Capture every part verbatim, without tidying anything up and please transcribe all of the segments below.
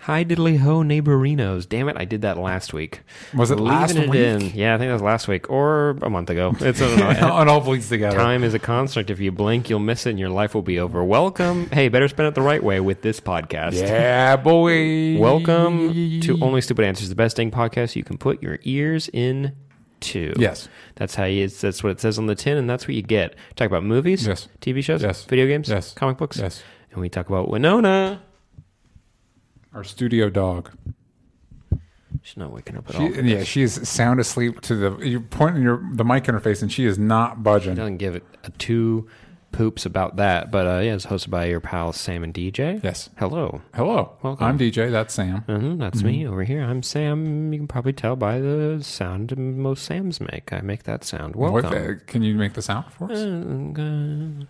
Hi, diddly ho, neighborinos. Damn it, I did that last week. Was it Leaving last it week? In. Yeah, I think that was last week or a month ago. It's I don't know. On all weeks together. Time is a construct. If you blink, you'll miss it and your life will be over. Welcome. Hey, better spend it the right way with this podcast. Yeah, boy. Welcome to Only Stupid Answers, the best dang podcast you can put your ears in to. Yes. That's how you, that's what it says on the tin, and that's what you get. Talk about movies, yes. T V shows, yes. Video games, yes. Comic books, yes. And we talk about Winona. Our studio dog. She's not waking up at she, all. Yeah, she is sound asleep to the... You're pointing your, the mic in her face, and she is not budging. She doesn't give it a two poops about that. But uh, yeah, it's hosted by your pals Sam and D J. Yes. Hello. Hello. Welcome. I'm D J. That's Sam. Mm-hmm, that's mm-hmm. me over here. I'm Sam. You can probably tell by the sound most Sams make. I make that sound. Welcome. What, can you make the sound for us? Uh, uh,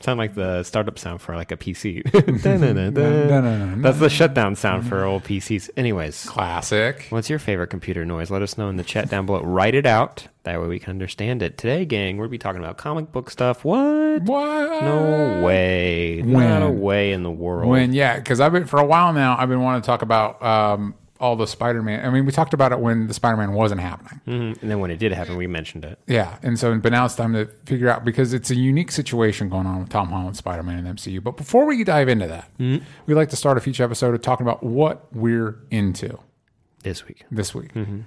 Sound like the startup sound for like a P C. That's the shutdown sound for old P Cs. Anyways. Classic. What's your favorite computer noise? Let us know in the chat down below. Write it out. That way we can understand it. Today, gang, we're going to be talking about comic book stuff. What? What? No way. When? Not a way in the world. When? Yeah, because I've been, for a while now, I've been wanting to talk about... Um, all the Spider-Man. I mean, we talked about it when the Spider-Man wasn't happening. Mm-hmm. And then when it did happen, we mentioned it. Yeah. And so, but now it's time to figure out, because it's a unique situation going on with Tom Holland's Spider-Man in the M C U. But before we dive into that, mm-hmm. we like to start off each episode of talking about what we're into. This week. This week. Mm-hmm.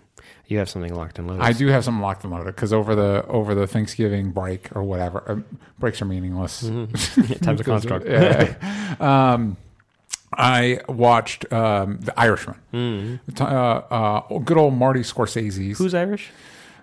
You have something locked and loaded. I do have something locked and loaded, because over the over the Thanksgiving break or whatever, uh, breaks are meaningless. Mm-hmm. Yeah, time's a construct. Yeah. um, I watched um, The Irishman. Mm. Uh, uh, good old Marty Scorsese's. Who's Irish?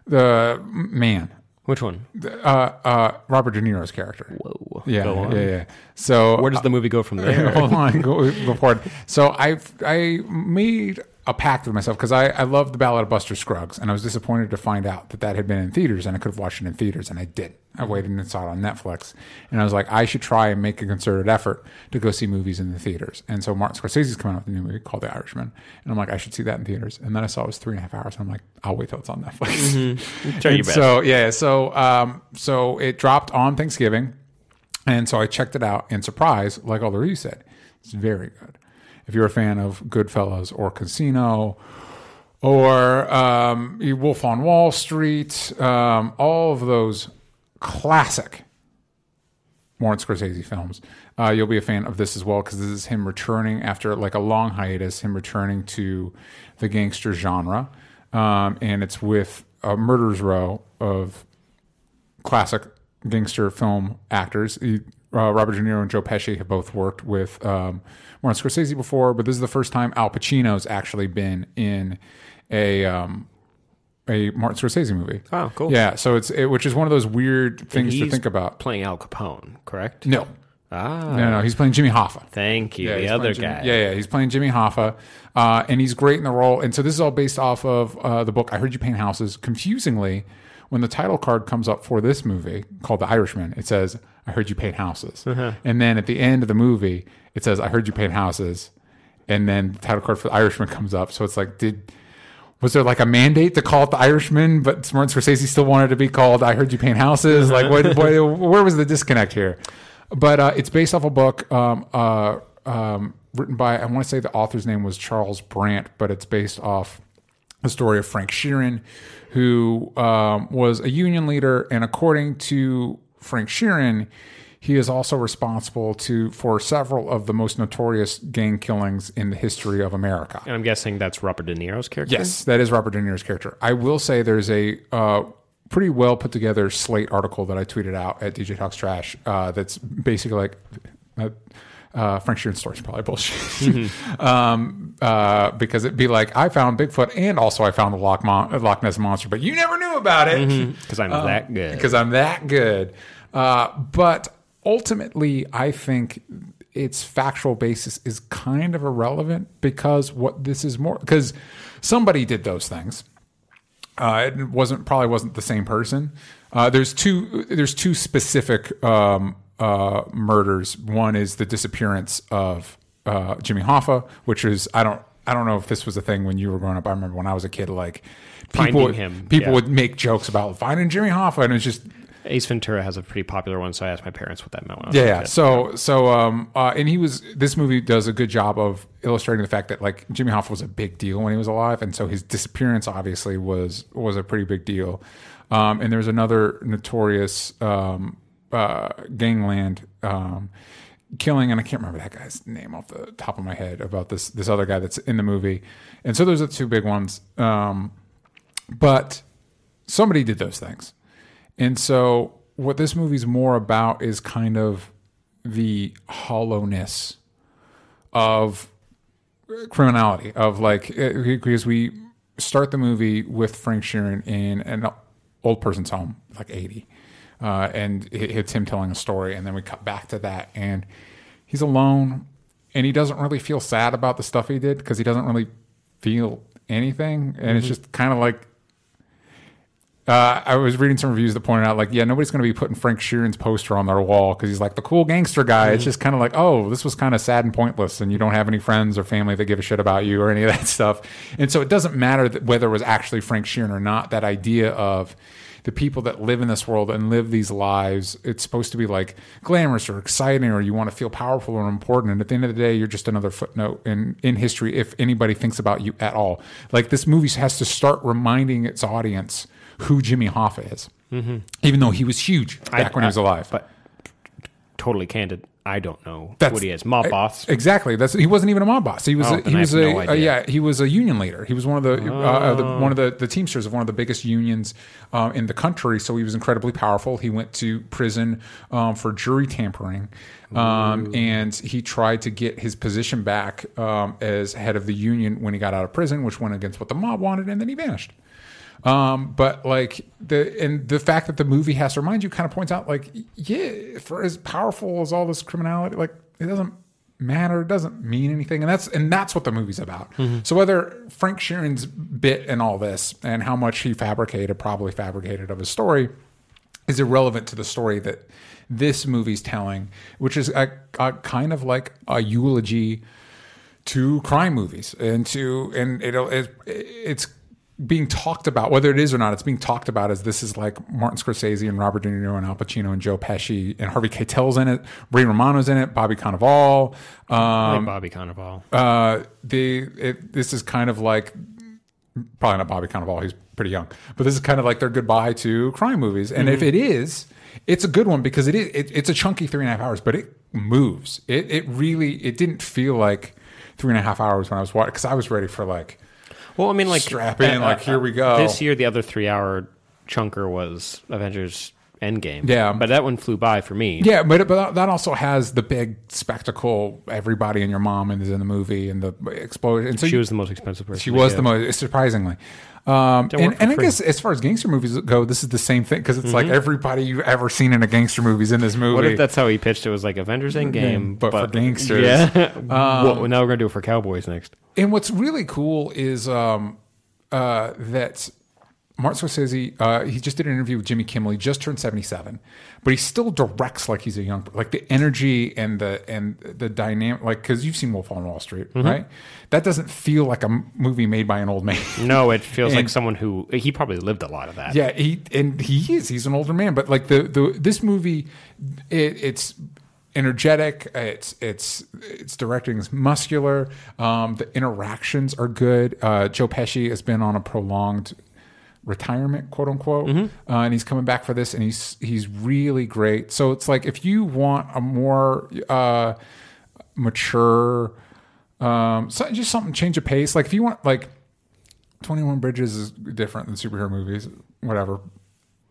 The man. Which one? The, uh, uh, Robert De Niro's character. Whoa. Yeah, yeah, yeah. So where does the movie go from there? Hold on, go, go forward. So I I made a pact with myself, because I, I love the Ballad of Buster Scruggs, and I was disappointed to find out that that had been in theaters, and I could have watched it in theaters, and I didn't. I waited and saw it on Netflix, and I was like, I should try and make a concerted effort to go see movies in the theaters. And so Martin Scorsese's coming out with a new movie called The Irishman, and I'm like, I should see that in theaters. And then I saw it was three and a half hours, and I'm like, I'll wait till it's on Netflix. Mm-hmm. Try your best. So yeah, so um, so it dropped on Thanksgiving, and so I checked it out, and surprise, like all the reviews said, it's very good. If you're a fan of Goodfellas or Casino or um, Wolf on Wall Street, um, all of those classic Martin Scorsese films, uh, you'll be a fan of this as well, because this is him returning after like a long hiatus, him returning to the gangster genre. Um, and it's with a murderer's row of classic gangster film actors. He, Uh, Robert De Niro and Joe Pesci have both worked with um, Martin Scorsese before, but this is the first time Al Pacino's actually been in a um, a Martin Scorsese movie. Oh, cool! Yeah, so it's it, which is one of those weird things to think about. Playing Al Capone, correct? No, ah, no, no, he's playing Jimmy Hoffa. Thank you, yeah, the other Jimmy, guy. Yeah, yeah, he's playing Jimmy Hoffa, uh, and he's great in the role. And so this is all based off of uh, the book I Heard You Paint Houses. Confusingly, when the title card comes up for this movie called The Irishman, it says, I heard you paint houses. Uh-huh. And then at the end of the movie, it says, I heard you paint houses. And then the title card for The Irishman comes up. So it's like, did was there like a mandate to call it The Irishman, but Martin Scorsese still wanted to be called I Heard You Paint Houses? Uh-huh. Like, what, what, where was the disconnect here? But uh, it's based off a book um, uh, um, written by, I want to say the author's name was Charles Brandt, but it's based off the story of Frank Sheeran, who um, was a union leader. And according to Frank Sheeran, he is also responsible to for several of the most notorious gang killings in the history of America. And I'm guessing that's Robert De Niro's character? Yes, that is Robert De Niro's character. I will say there's a uh, pretty well put together Slate article that I tweeted out at D J Talks Trash uh, that's basically like... Uh, Uh, Frank Sheeran's story is probably bullshit. Mm-hmm. um, uh, because it'd be like, I found Bigfoot and also I found the Loch, Mon- Loch Ness Monster, but you never knew about it. Because mm-hmm. I'm um, that good. Because I'm that good. Uh, but ultimately, I think its factual basis is kind of irrelevant, because what this is more, because somebody did those things. Uh, it wasn't probably wasn't the same person. Uh, there's two. There's two specific um, uh, murders. One is the disappearance of uh, Jimmy Hoffa, which is I don't. I don't know if this was a thing when you were growing up. I remember when I was a kid, like people, finding him, people yeah. would make jokes about finding Jimmy Hoffa, and it's just Ace Ventura has a pretty popular one, so I asked my parents what that meant. When I was yeah, yeah. So, so, um, uh, and he was. This movie does a good job of illustrating the fact that like Jimmy Hoffa was a big deal when he was alive, and so his disappearance obviously was was a pretty big deal. Um, and there's another notorious um, uh, gangland. Um, killing, and I can't remember that guy's name off the top of my head, about this this other guy that's in the movie. And so those are the two big ones. Um, but somebody did those things. And so what this movie's more about is kind of the hollowness of criminality, of like, because we start the movie with Frank Sheeran in an old person's home, like eighty. Uh, and it's him telling a story, and then we cut back to that, and he's alone, and he doesn't really feel sad about the stuff he did, because he doesn't really feel anything, and mm-hmm. it's just kind of like, uh, I was reading some reviews that pointed out, like, yeah, nobody's going to be putting Frank Sheeran's poster on their wall, because he's like the cool gangster guy, mm-hmm. it's just kind of like, oh, this was kind of sad and pointless, and you don't have any friends or family that give a shit about you, or any of that stuff, and so it doesn't matter that whether it was actually Frank Sheeran or not, that idea of the people that live in this world and live these lives, it's supposed to be like glamorous or exciting, or you want to feel powerful or important. And at the end of the day, you're just another footnote in, in history, if anybody thinks about you at all. Like, this movie has to start reminding its audience who Jimmy Hoffa is, mm-hmm. even though he was huge back I, when I, he was alive. But totally candid, I don't know That's, what he is. Mob I, boss, exactly. That's he wasn't even a mob boss. He was. Oh, a, he was a, no a yeah. He was a union leader. He was one of the, oh. uh, the one of the, the Teamsters of one of the biggest unions uh, in the country. So he was incredibly powerful. He went to prison um, for jury tampering, um, and he tried to get his position back um, as head of the union when he got out of prison, which went against what the mob wanted, and then he vanished. Um, but like the, and the fact that the movie has to remind you kind of points out like, yeah, for as powerful as all this criminality, like it doesn't matter. It doesn't mean anything. And that's, and that's what the movie's about. Mm-hmm. So whether Frank Sheeran's bit in all this and how much he fabricated, probably fabricated of his story, is irrelevant to the story that this movie's telling, which is a, a kind of like a eulogy to crime movies and to, and it, it it's, being talked about, whether it is or not, it's being talked about as this is like Martin Scorsese and Robert De Niro and Al Pacino and Joe Pesci and Harvey Keitel's in it, Ray Romano's in it, Bobby Cannavale. Um, I like Bobby Cannavale. Uh, the it, this is kind of like probably not Bobby Cannavale; he's pretty young, but this is kind of like their goodbye to crime movies. And mm-hmm. if it is, it's a good one because it is it, it's a chunky three and a half hours, but it moves. It it really it didn't feel like three and a half hours when I was watching, because I was ready for like. Well, I mean, like, strap in, uh, like, uh, here we go. This year, the other three-hour chunker was Avengers Endgame. Yeah. But that one flew by for me. Yeah, but but that also has the big spectacle, everybody and your mom is in the movie, and the explosion. And so she was the most expensive person. She was the most, surprisingly. Um, and and I guess as far as gangster movies go, this is the same thing, because it's mm-hmm. like everybody you've ever seen in a gangster movie is in this movie. What if that's how he pitched it? Was like Avengers Endgame, but, but for gangsters. Yeah. um, well, now we're going to do it for cowboys next. And what's really cool is um, uh, that Martin Scorsese, uh, he just did an interview with Jimmy Kimmel. He just turned seventy-seven, but he still directs like he's a young, like the energy and the and the dynamic, like, because you've seen Wolf on Wall Street, mm-hmm. right? That doesn't feel like a movie made by an old man. No, it feels and, like someone who, he probably lived a lot of that. Yeah, he and he is. He's an older man, but like the, the this movie, it, it's... energetic, it's it's it's directing is muscular, um the interactions are good. uh Joe Pesci has been on a prolonged retirement, quote unquote, mm-hmm. uh, and he's coming back for this, and he's he's really great. So it's like if you want a more uh mature um so just something, change of pace, like if you want like twenty-one Bridges is different than superhero movies, whatever.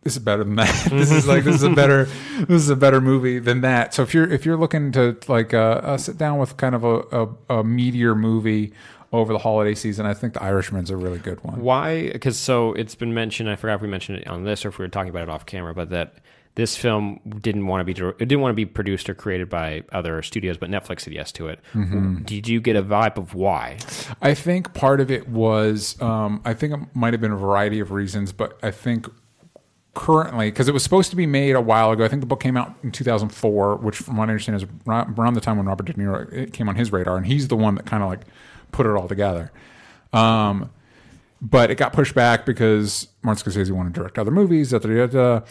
This is better than that. This is like this is a better this is a better movie than that. So if you're if you're looking to like uh, uh, sit down with kind of a, a, a meteor movie over the holiday season, I think The Irishman's a really good one. Why? Because so it's been mentioned. I forgot if we mentioned it on this or if we were talking about it off camera, but that This film didn't want to be it didn't want to be produced or created by other studios, but Netflix said yes to it. Mm-hmm. Did you get a vibe of why? I think part of it was um, I think it might have been a variety of reasons, but I think currently, because it was supposed to be made a while ago. I think the book came out in two thousand four, which from what I understand is around the time when Robert De Niro it came on his radar, and he's the one that kind of like put it all together. Um, but it got pushed back because Martin Scorsese wanted to direct other movies. Da, da, da, da.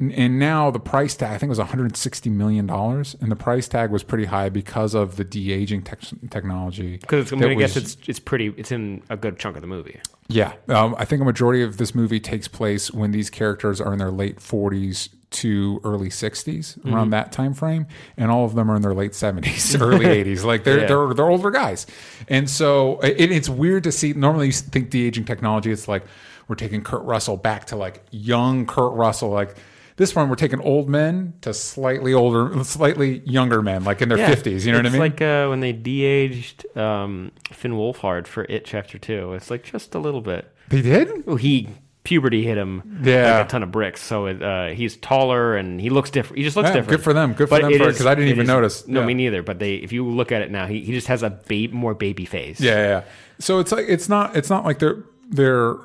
And now the price tag, I think it was one hundred sixty million dollars. And the price tag was pretty high because of the de-aging te- technology. Because I'm going to guess it's it's pretty, it's in a good chunk of the movie. Yeah. Um, I think a majority of this movie takes place when these characters are in their late forties to early sixties, around mm-hmm. that time frame. And all of them are in their late seventies, early eighties. Like they're, yeah. they're, they're older guys. And so it, it's weird to see. Normally you think de-aging technology, it's like we're taking Kurt Russell back to like young Kurt Russell, like... This one, we're taking old men to slightly older, slightly younger men, like in their yeah, fifties. You know what I mean? It's like uh, when they de-aged um, Finn Wolfhard for It Chapter two. It's like just a little bit. They did? Well, he puberty hit him yeah. like a ton of bricks. So it, uh, he's taller and he looks different. He just looks yeah, different. Good for them. Good for but them because I didn't even is, notice. No, yeah. me neither. But they, if you look at it now, he, he just has a babe, more baby face. Yeah, yeah, yeah. So it's like it's not it's not like they're they're.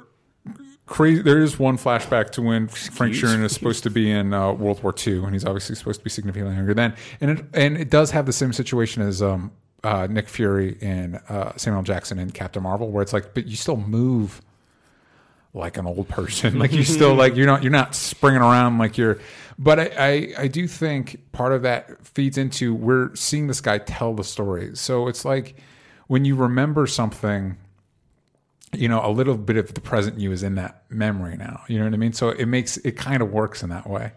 Crazy. There is one flashback to when Frank Sheeran is supposed to be in uh, World War Two, and he's obviously supposed to be significantly younger then. And it, and it does have the same situation as um, uh, Nick Fury and uh, Samuel Jackson in Captain Marvel, where it's like, but you still move like an old person, like you still like you're not you're not springing around like you're. But I, I I do think part of that feeds into we're seeing this guy tell the story, so it's like when you remember something. You know, a little bit of the present you is in that memory now. You know what I mean? So it makes it kind of works in that way.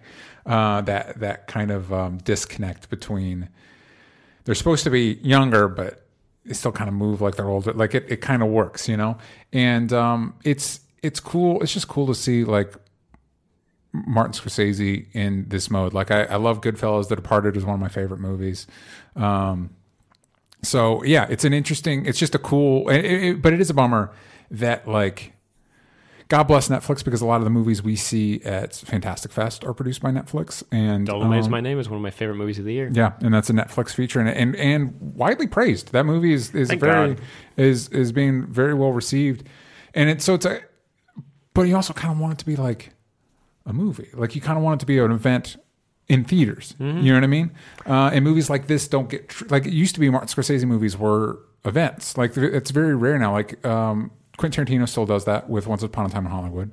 Uh, that that kind of um, disconnect between they're supposed to be younger, but they still kind of move like they're older. Like it, it kind of works, you know. And um, it's it's cool. It's just cool to see like Martin Scorsese in this mode. Like I, I love Goodfellas. The Departed is one of my favorite movies. Um, so yeah, it's an interesting. It's just a cool, it, it, but it is a bummer. That like, God bless Netflix, because a lot of the movies we see at Fantastic Fest are produced by Netflix. And Dolomites um, My Name is one of my favorite movies of the year. Yeah, and that's a Netflix feature, and and, and widely praised. That movie is is Thank very God. is is being very well received, and it's so it's a. But you also kind of want it to be like a movie, like you kind of want it to be an event. In theaters, mm-hmm. you know what I mean? Uh, and movies like this don't get... Tr- like, it used to be Martin Scorsese movies were events. Like, it's very rare now. Like, um, Quentin Tarantino still does that with Once Upon a Time in Hollywood.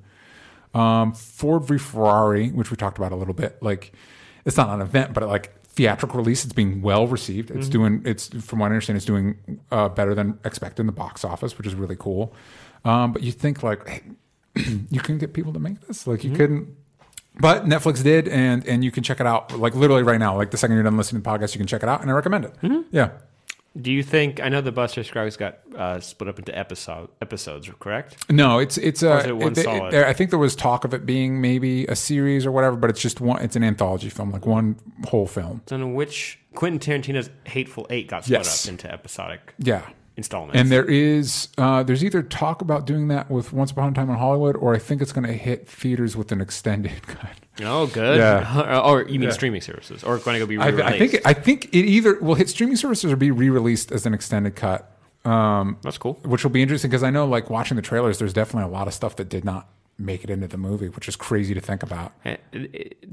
Um, Ford v. Ferrari, which we talked about a little bit. Like, it's not an event, but, like, theatrical release, it's being well-received. It's mm-hmm. doing... It's From what I understand, it's doing uh, better than expected in the box office, which is really cool. Um, but you think, like, hey, you couldn't get people to make this? Like, you mm-hmm. couldn't... But Netflix did, and and you can check it out, like literally right now. Like the second you're done listening to the podcast, you can check it out, and I recommend it. Mm-hmm. Yeah. Do you think, I know the Buster Scruggs got uh, split up into episode, episodes, correct? No, it's, it's a, it one it, solid? It, I think there was talk of it being maybe a series or whatever, but it's just one, it's an anthology film, like one whole film. So in which Quentin Tarantino's Hateful Eight got split yes. up into episodic yeah. installments. And there is, uh, there's either talk about doing that with Once Upon a Time in Hollywood, or I think it's going to hit theaters with an extended cut. Oh, good. Yeah. Or, or you mean yeah. streaming services, or going to go be re-released? I, I think I think it either will hit streaming services or be re-released as an extended cut. Um, That's cool. Which will be interesting because I know, like watching the trailers, there's definitely a lot of stuff that did not make it into the movie, which is crazy to think about. It, it,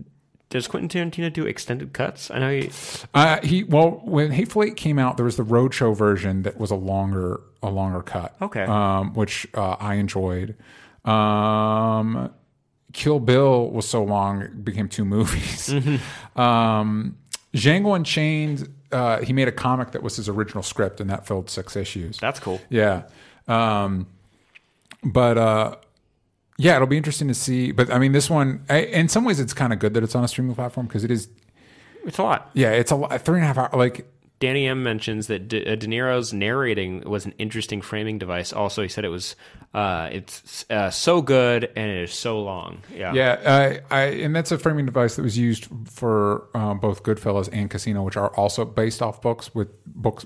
Does Quentin Tarantino do extended cuts? I know he... Uh, he well, when Hateful Eight came out, there was the Roadshow version that was a longer a longer cut. Okay. Um, which uh, I enjoyed. Um, Kill Bill was so long, it became two movies. Mm-hmm. Um, Django Unchained, uh, he made a comic that was his original script, and that filled six issues. That's cool. Yeah. Um, but... Uh, Yeah, it'll be interesting to see. But, I mean, this one, I, in some ways, it's kind of good that it's on a streaming platform because it is. It's a lot. Yeah, it's a lot. Three and a half hours. Like, Danny M. mentions that De, uh, De Niro's narrating was an interesting framing device. Also, he said it was uh, it's uh, so good and it is so long. Yeah, yeah, I, I, and that's a framing device that was used for um, both Goodfellas and Casino, which are also based off books with books,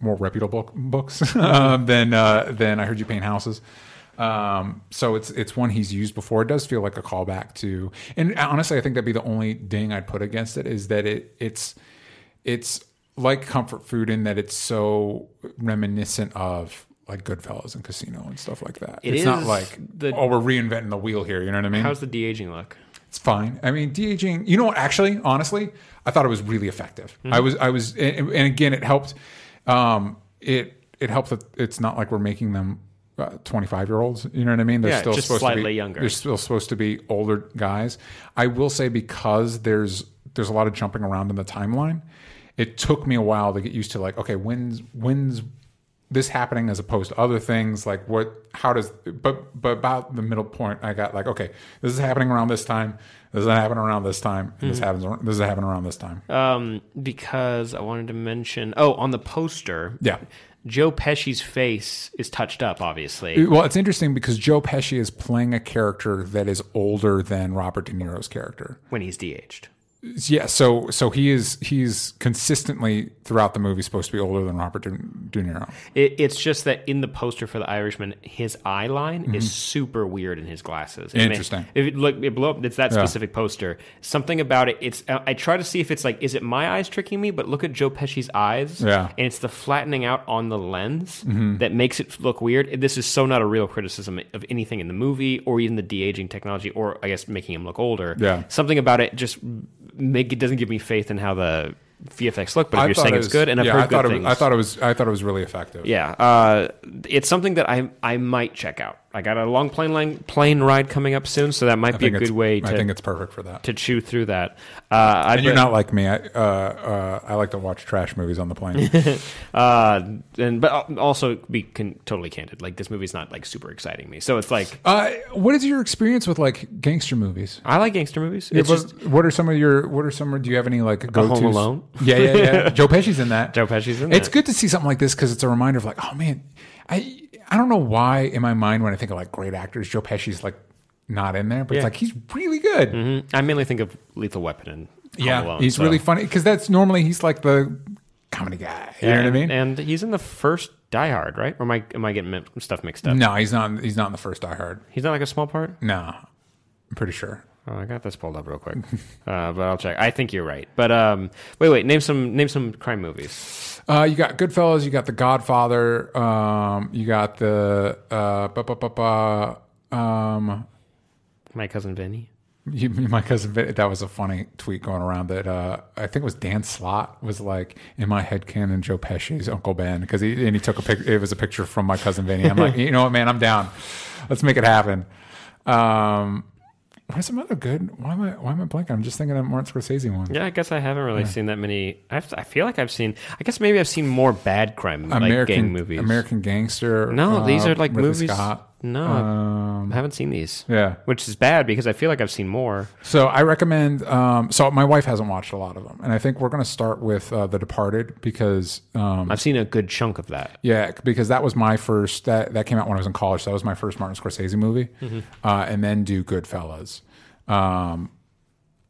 more reputable book, books um, than, uh, than I Heard You Paint Houses. Um, so it's it's one he's used before. It does feel like a callback to, and honestly, I think that'd be the only ding I'd put against it, is that it it's it's like comfort food in that it's so reminiscent of like Goodfellas and Casino and stuff like that. It it's not like the, oh, we're reinventing the wheel here. You know what I mean? How's the de-aging look? It's fine. I mean, de-aging. You know what? Actually, honestly, I thought it was really effective. Mm-hmm. I was I was, and, and again, it helped. Um, it it helped that it's not like we're making them twenty-five year olds, you know what I mean? They're yeah, still just supposed slightly to be younger. They're still supposed to be older guys. I will say, because there's there's a lot of jumping around in the timeline, it took me a while to get used to, like, okay, when's when's this happening as opposed to other things, like what how does but but about the middle point I got like, okay, this is happening around this time, this is happening around this time, and mm-hmm. this happens this is happening around this time. Um because I wanted to mention, oh, on the poster, yeah, Joe Pesci's face is touched up, obviously. Well, it's interesting because Joe Pesci is playing a character that is older than Robert De Niro's character when he's de-aged. Yeah, so so he is he's consistently throughout the movie supposed to be older than Robert De, De Niro. It, it's just that in the poster for The Irishman, his eye line mm-hmm. is super weird in his glasses. Interesting. I mean, if it, look, it blew up. It's that specific yeah. poster. Something about it. It's. I try to see if it's like, is it my eyes tricking me? But look at Joe Pesci's eyes. Yeah. And it's the flattening out on the lens mm-hmm. that makes it look weird. This is so not a real criticism of anything in the movie or even the de-aging technology, or I guess making him look older. Yeah. Something about it just. Make it doesn't give me faith in how the V F X look, but if I you're saying it was, it's good, and I've yeah, heard I good it, things. I thought it was. I thought it was really effective. Yeah, uh, it's something that I I might check out. I got a long plane line, plane ride coming up soon, so that might I be a good way. To, I think it's perfect for that, to chew through that. Uh, and I've, you're not like me. I uh, uh, I like to watch trash movies on the plane. uh, and but also be con- totally candid. Like, this movie's not like super exciting me. So it's like, uh, what is your experience with like gangster movies? I like gangster movies. It's yeah, just, what are some of your? What are some? Do you have any like go-tos? Home Alone? Yeah, yeah, yeah. Joe Pesci's in that. Joe Pesci's in that. It's good to see something like this because it's a reminder of like, oh man, I. I don't know why in my mind when I think of like great actors, Joe Pesci's like not in there, but yeah. it's like he's really good. Mm-hmm. I mainly think of Lethal Weapon and Home yeah, Alone, he's so. really funny because that's normally he's like the comedy guy. You yeah, know what I mean? And he's in the first Die Hard, right? Or am I am I getting stuff mixed up? No, he's not. He's not in the first Die Hard. He's not like a small part. No, I'm pretty sure. Oh, I got this pulled up real quick, uh, but I'll check. I think you're right. But um, wait, wait, name some name some crime movies. Uh, you got Goodfellas, you got The Godfather, um, you got the uh, ba ba ba ba, um, My Cousin Vinny. You, my cousin Vinny. That was a funny tweet going around that uh, I think it was Dan Slott was like, in my headcanon, Joe Pesci's Uncle Ben, because he and he took a pic. It was a picture from My Cousin Vinny. I'm like, you know what, man, I'm down. Let's make it happen. Um, What's some other good? Why am I? Why am I blanking? I'm just thinking of Martin Scorsese one. Yeah, I guess I haven't really yeah. seen that many. I've, I feel like I've seen. I guess maybe I've seen more bad crime like American, gang movies. American Gangster. No, uh, these are like Ridley movies. Scott. No, um, I haven't seen these. Yeah, which is bad because I feel like I've seen more. So I recommend. Um, so my wife hasn't watched a lot of them, and I think we're going to start with uh, The Departed because um, I've seen a good chunk of that. Yeah, because that was my first. That that came out when I was in college. So that was my first Martin Scorsese movie, mm-hmm. uh, and then do Goodfellas, um,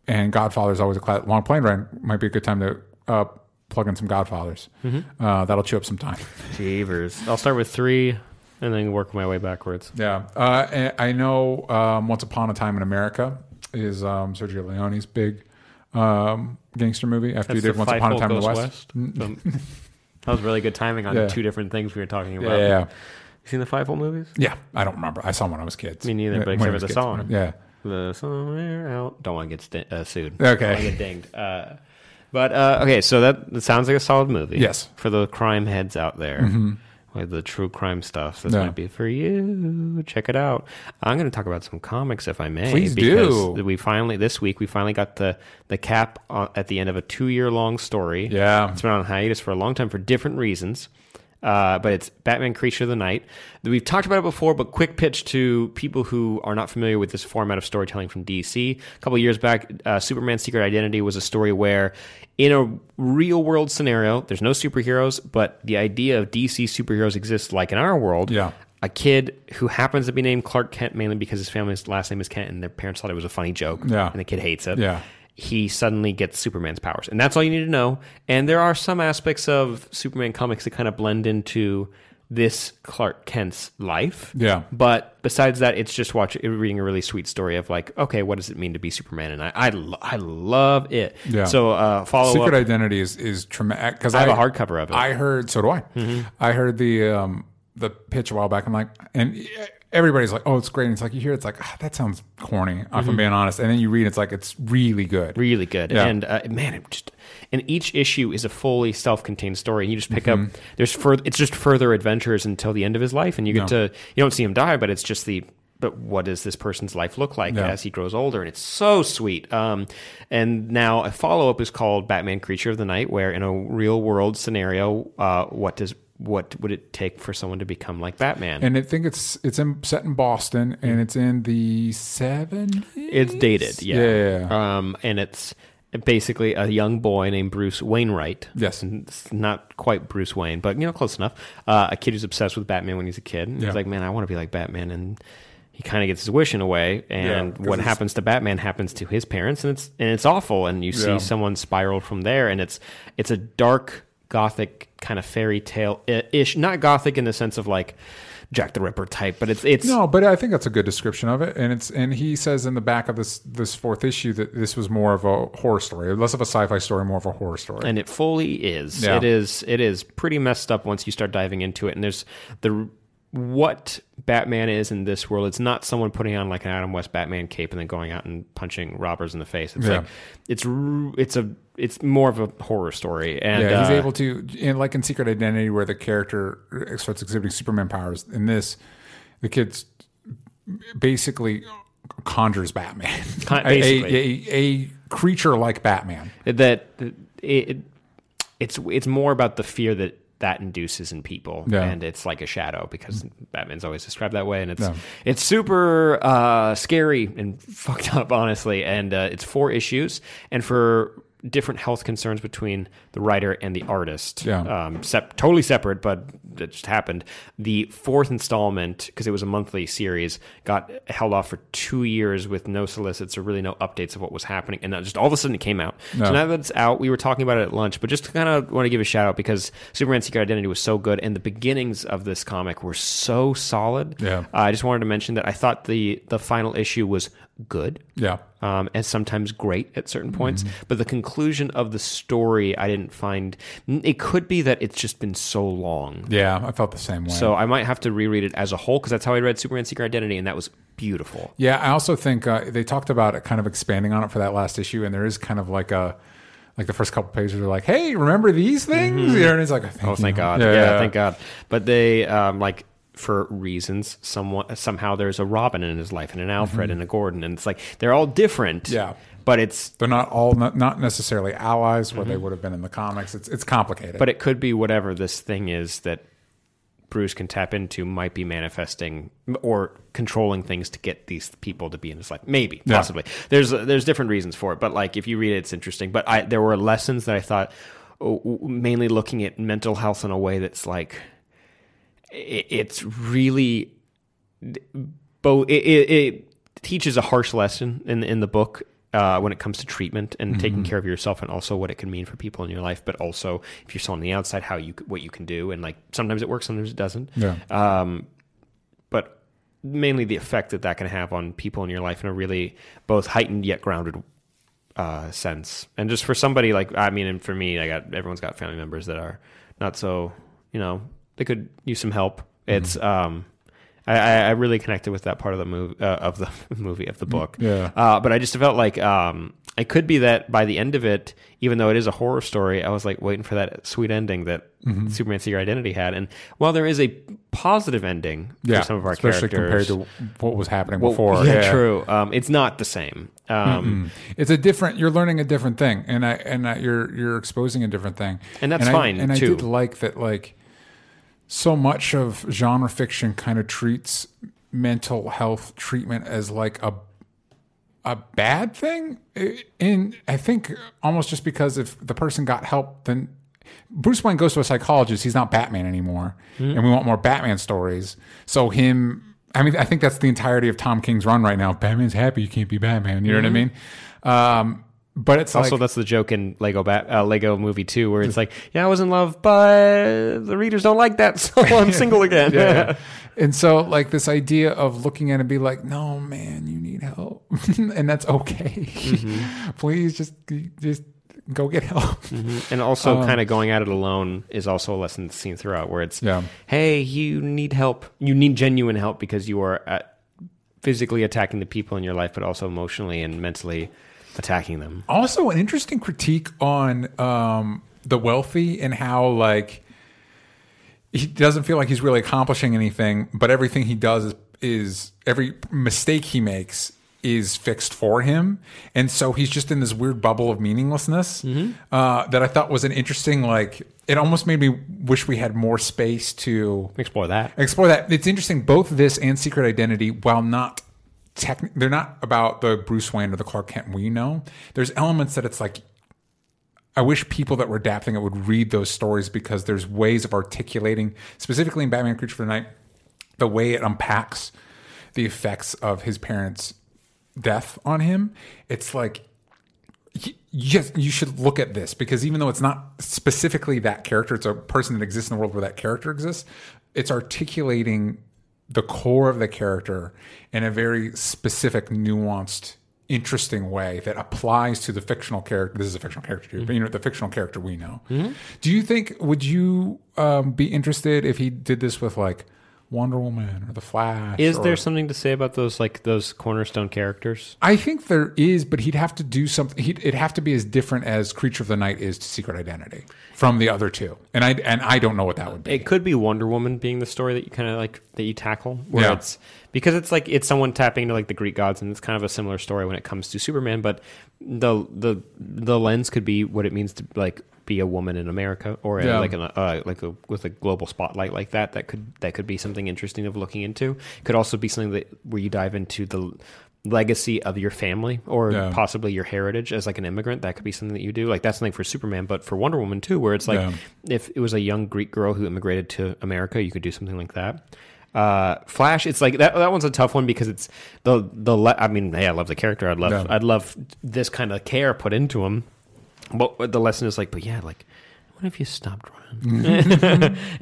and Godfather's always a class. Long plane ride might be a good time to. Uh, plug in some Godfathers. Mm-hmm. Uh, that'll chew up some time. Jeevers. I'll start with three. And then work my way backwards. Yeah. Uh, I know um, Once Upon a Time in America is um, Sergio Leone's big um, gangster movie. After That's you did Once Upon a Time in the West. West. So, that was really good timing on yeah. two different things we were talking about. Yeah, yeah, yeah. You seen the Fifefold movies? Yeah. I don't remember. I saw them when I was kids. Me neither, but except for the kids. Song. Yeah. The Somewhere Out. Don't want to get st- uh, sued. Okay. Don't want to get dinged. Uh, but, uh, okay, so that, that sounds like a solid movie. Yes. For the crime heads out there. Mm-hmm. Like the true crime stuff. This yeah. might be for you. Check it out. I'm going to talk about some comics, if I may. Please because do. We finally, this week, we finally got the, the cap on, at the end of a two-year-long story. Yeah. It's been on hiatus for a long time for different reasons. Uh, but it's Batman Creature of the Night. We've talked about it before, but quick pitch to people who are not familiar with this format of storytelling from D C. A couple of years back, uh, Superman's Secret Identity was a story where, in a real-world scenario, there's no superheroes, but the idea of D C superheroes exists like in our world. Yeah. A kid who happens to be named Clark Kent, mainly because his family's last name is Kent, and their parents thought it was a funny joke, yeah. and the kid hates it. Yeah. He suddenly gets Superman's powers. And that's all you need to know. And there are some aspects of Superman comics that kind of blend into this Clark Kent's life. Yeah. But besides that, it's just watching, reading a really sweet story of like, okay, what does it mean to be Superman? And I, I, lo- I love it. Yeah. So uh, follow Secret up. Identity is is traumatic because I have I, a hardcover of it. I heard, so do I. Mm-hmm. I heard the um the pitch a while back. I'm like, and everybody's like, oh, it's great. And it's like you hear, it's like oh, that sounds corny. Mm-hmm. If I'm being honest, and then you read, it's like it's really good, really good. Yeah. And uh, man, it just. And each issue is a fully self-contained story. And you just pick mm-hmm. up. There's further. It's just further adventures until the end of his life, and you get no. to. You don't see him die, but it's just the. But what does this person's life look like yeah. as he grows older? And it's so sweet. Um, and now a follow-up is called Batman Creature of the Night, where in a real-world scenario, uh, what does what would it take for someone to become like Batman? And I think it's it's in, set in Boston, and it's in the seventies. It's dated, yeah. yeah, yeah. Um, and it's. Basically, a young boy named Bruce Wainwright. Yes. It's not quite Bruce Wayne, but, you know, close enough. Uh, a kid who's obsessed with Batman when he's a kid. And yeah. He's like, man, I want to be like Batman. And he kind of gets his wish in a way. And yeah, what happens to Batman happens to his parents. And it's and it's awful. And you see yeah. someone spiral from there. And it's it's a dark, gothic kind of fairy tale-ish. Not gothic in the sense of, like, Jack the Ripper type, but it's it's no, but I think that's a good description of it, and it's and he says in the back of this this fourth issue that this was more of a horror story, less of a sci-fi story, more of a horror story, and it fully is. Yeah. It is it is pretty messed up once you start diving into it, and there's the what Batman is in this world. It's not someone putting on like an Adam West Batman cape and then going out and punching robbers in the face. It's yeah. like it's it's a it's more of a horror story. And yeah, he's uh, able to, and like in Secret Identity, where the character starts exhibiting Superman powers. In this, the kid basically conjures Batman, basically. A, a, a creature like Batman. That it, it's it's more about the fear that. that induces in people yeah. and it's like a shadow because Batman's always described that way, and it's yeah. it's super uh scary and fucked up, honestly, and uh, it's four issues and for different health concerns between the writer and the artist yeah. um sep- totally separate, but it just happened. The fourth installment, because it was a monthly series, got held off for two years with no solicits or really no updates of what was happening, and just all of a sudden it came out. No. So now that it's out, we were talking about it at lunch, but just to kind of want to give a shout out because Superman Secret Identity was so good, and the beginnings of this comic were so solid. Yeah. Uh, I just wanted to mention that I thought the the final issue was good. Yeah. Um, and sometimes great at certain points, mm-hmm. but the conclusion of the story I didn't find. It could be that it's just been so long. Yeah, I felt the same way. So I might have to reread it as a whole, because that's how I read Superman Secret Identity, and that was beautiful. Yeah, I also think uh, they talked about it kind of expanding on it for that last issue, and there is kind of like a like the first couple pages are like, hey, remember these things? Mm-hmm. You know, and it's like, thank oh, thank you. God, yeah, yeah, thank God. But they um, like. For reasons, someone, somehow there's a Robin in his life and an Alfred mm-hmm. and a Gordon, and it's like they're all different. Yeah, but it's they're not all not, not necessarily allies mm-hmm. where they would have been in the comics. It's it's complicated, but it could be whatever this thing is that Bruce can tap into might be manifesting or controlling things to get these people to be in his life. Maybe, yeah. possibly. There's there's different reasons for it, but like if you read it, it's interesting. But I there were lessons that I thought oh, mainly looking at mental health in a way that's like. It's really both. It, it, it teaches a harsh lesson in in the book uh, when it comes to treatment and mm-hmm. taking care of yourself, and also what it can mean for people in your life. But also, if you're still on the outside, how you what you can do, and like sometimes it works, sometimes it doesn't. Yeah. Um, but mainly the effect that that can have on people in your life in a really both heightened yet grounded uh, sense. And just for somebody like I mean, and for me, I got everyone's got family members that are not so you know. They could use some help. It's um, I, I really connected with that part of the movie uh, of the movie of the book. Yeah. Uh, but I just felt like um, it could be that by the end of it, even though it is a horror story, I was like waiting for that sweet ending that mm-hmm. Superman Secret Identity had. And while there is a positive ending yeah, for some of our especially characters, especially compared to what was happening well, before, yeah, yeah. true. Um, it's not the same. Um, mm-hmm. It's a different. You're learning a different thing, and I and I, you're you're exposing a different thing, and that's and fine. I, and too. I did like that, like. So much of genre fiction kind of treats mental health treatment as like a a bad thing. And I think almost just because if the person got help, then Bruce Wayne goes to a psychologist. He's not Batman anymore. Mm-hmm. And we want more Batman stories. So him, I mean, I think that's the entirety of Tom King's run right now. Batman's happy you can't be Batman. You know mm-hmm. what I mean? Um, But it's also like, that's the joke in Lego Bat, uh, Lego Movie two, where it's like, yeah, I was in love, but the readers don't like that, so I'm single again. Yeah, yeah. And so, like, this idea of looking at it and be like, no, man, you need help, and that's okay. Mm-hmm. Please just just go get help. Mm-hmm. And also, um, kind of going at it alone is also a lesson that's seen throughout, where it's, yeah. hey, you need help, you need genuine help because you are at, physically attacking the people in your life, but also emotionally and mentally. Attacking them. Also, an interesting critique on um, the wealthy and how, like, he doesn't feel like he's really accomplishing anything, but everything he does is, is every mistake he makes is fixed for him. And so he's just in this weird bubble of meaninglessness mm-hmm. uh, that I thought was an interesting, like, it almost made me wish we had more space to explore that. Explore that. It's interesting, both this and Secret Identity, while not. Techni- they're not about the Bruce Wayne or the Clark Kent we know. There's elements that it's like, I wish people that were adapting it would read those stories because there's ways of articulating, specifically in Batman Creature of the Night, the way it unpacks the effects of his parents' death on him. It's like, yes, you should look at this because even though it's not specifically that character, it's a person that exists in the world where that character exists, it's articulating the core of the character in a very specific, nuanced, interesting way that applies to the fictional character. This is a fictional character, too, mm-hmm. but you know, the fictional character we know. Mm-hmm. Do you think, would you um, be interested if he did this with like Wonder Woman or The Flash? Is or, there something to say about those, like those cornerstone characters? I think there is, but he'd have to do something. He'd, it'd have to be as different as Creature of the Night is to Secret Identity from the other two. And I, and I don't know what that would be. It could be Wonder Woman being the story that you kind of like, that you tackle. Where yeah. it's, because it's like, it's someone tapping into like the Greek gods and it's kind of a similar story when it comes to Superman, but the, the, the lens could be what it means to like, be a woman in America or a, yeah. like an, uh, like a, with a global spotlight like that, that could, that could be something interesting of looking into. Could also be something that where you dive into the legacy of your family or yeah. possibly your heritage as like an immigrant. That could be something that you do. Like that's something for Superman, but for Wonder Woman too, where it's like, yeah. if it was a young Greek girl who immigrated to America, you could do something like that. Uh, Flash, it's like that. That one's a tough one because it's the, the, le- I mean, hey, I love the character. I'd love, yeah. I'd love this kind of care put into him. But the lesson is like, but yeah, like, what if you stopped running?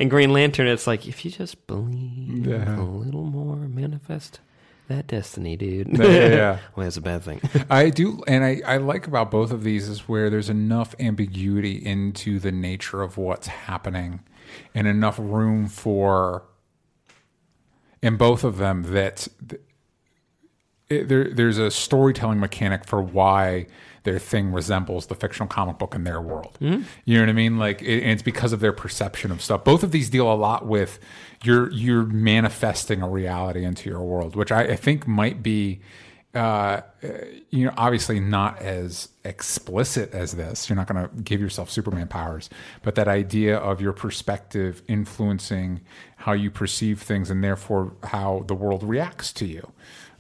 And Green Lantern, it's like, if you just believe yeah. a little more, manifest that destiny, dude. Yeah, yeah, yeah. Well, that's a bad thing. I do, and I, I like about both of these is where there's enough ambiguity into the nature of what's happening and enough room for, in both of them, that it, there there's a storytelling mechanic for why their thing resembles the fictional comic book in their world. Mm-hmm. You know what I mean? Like, it, and it's because of their perception of stuff. Both of these deal a lot with you're you're manifesting a reality into your world, which I, I think might be, uh, you know, obviously not as explicit as this. You're not going to give yourself Superman powers, but that idea of your perspective influencing how you perceive things and therefore how the world reacts to you.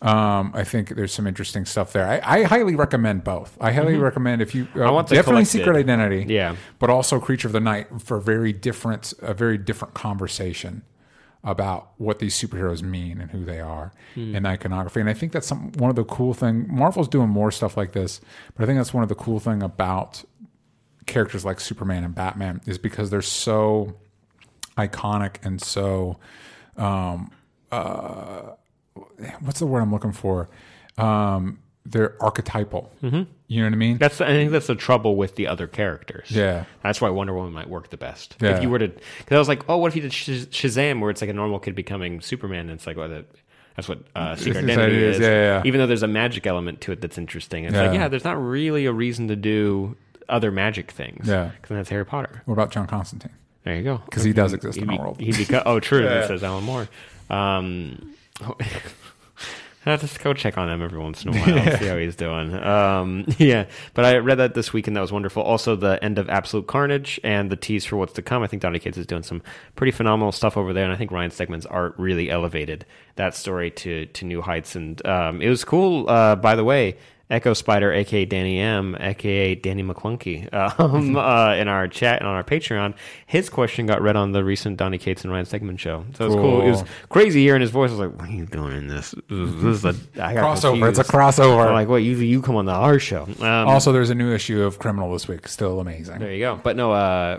Um, I think there's some interesting stuff there. I, I highly recommend both. I highly mm-hmm. recommend if you uh, I want the definitely collected. Secret Identity, yeah, but also Creature of the Night for very different, a very different conversation about what these superheroes mean and who they are mm. and iconography. And I think that's some, one of the cool thing. Marvel's doing more stuff like this, but I think that's one of the cool thing about characters like Superman and Batman is because they're so iconic and so. Um, uh, What's the word I'm looking for? Um, they're archetypal. Mm-hmm. You know what I mean? That's the, I think that's the trouble with the other characters. Yeah, that's why Wonder Woman might work the best. Yeah. If you were to, because I was like, oh, what if you did Shaz- Shazam, where it's like a normal kid becoming Superman, and it's like, well, that, that's what uh, Secret Identity is. is. Yeah, yeah. Even though there's a magic element to it that's interesting, it's yeah. like, yeah, there's not really a reason to do other magic things. Yeah, because that's Harry Potter. What about John Constantine? There you go, because he does exist he, in our he, world. He beca- oh, true. yeah. That says Alan Moore. Um, Oh, I have to go check on him every once in a while yeah. see how he's doing. Um, yeah, but I read that this week and that was wonderful. Also, the end of Absolute Carnage and the tease for what's to come. I think Donny Cates is doing some pretty phenomenal stuff over there, and I think Ryan Stegman's art really elevated that story to to new heights. And um, it was cool, uh, by the way, Echo Spider, aka Danny M, aka Danny McClunky, um, uh, in our chat and on our Patreon, his question got read on the recent Donny Cates and Ryan Stegman show. So it was cool. cool. It was crazy hearing his voice. I was like, "What are you doing in this? This is a I got crossover. Confused. It's a crossover." I'm like, "What? You you come on the our show?" Um, also, there's a new issue of Criminal this week. Still amazing. There you go. But no, uh,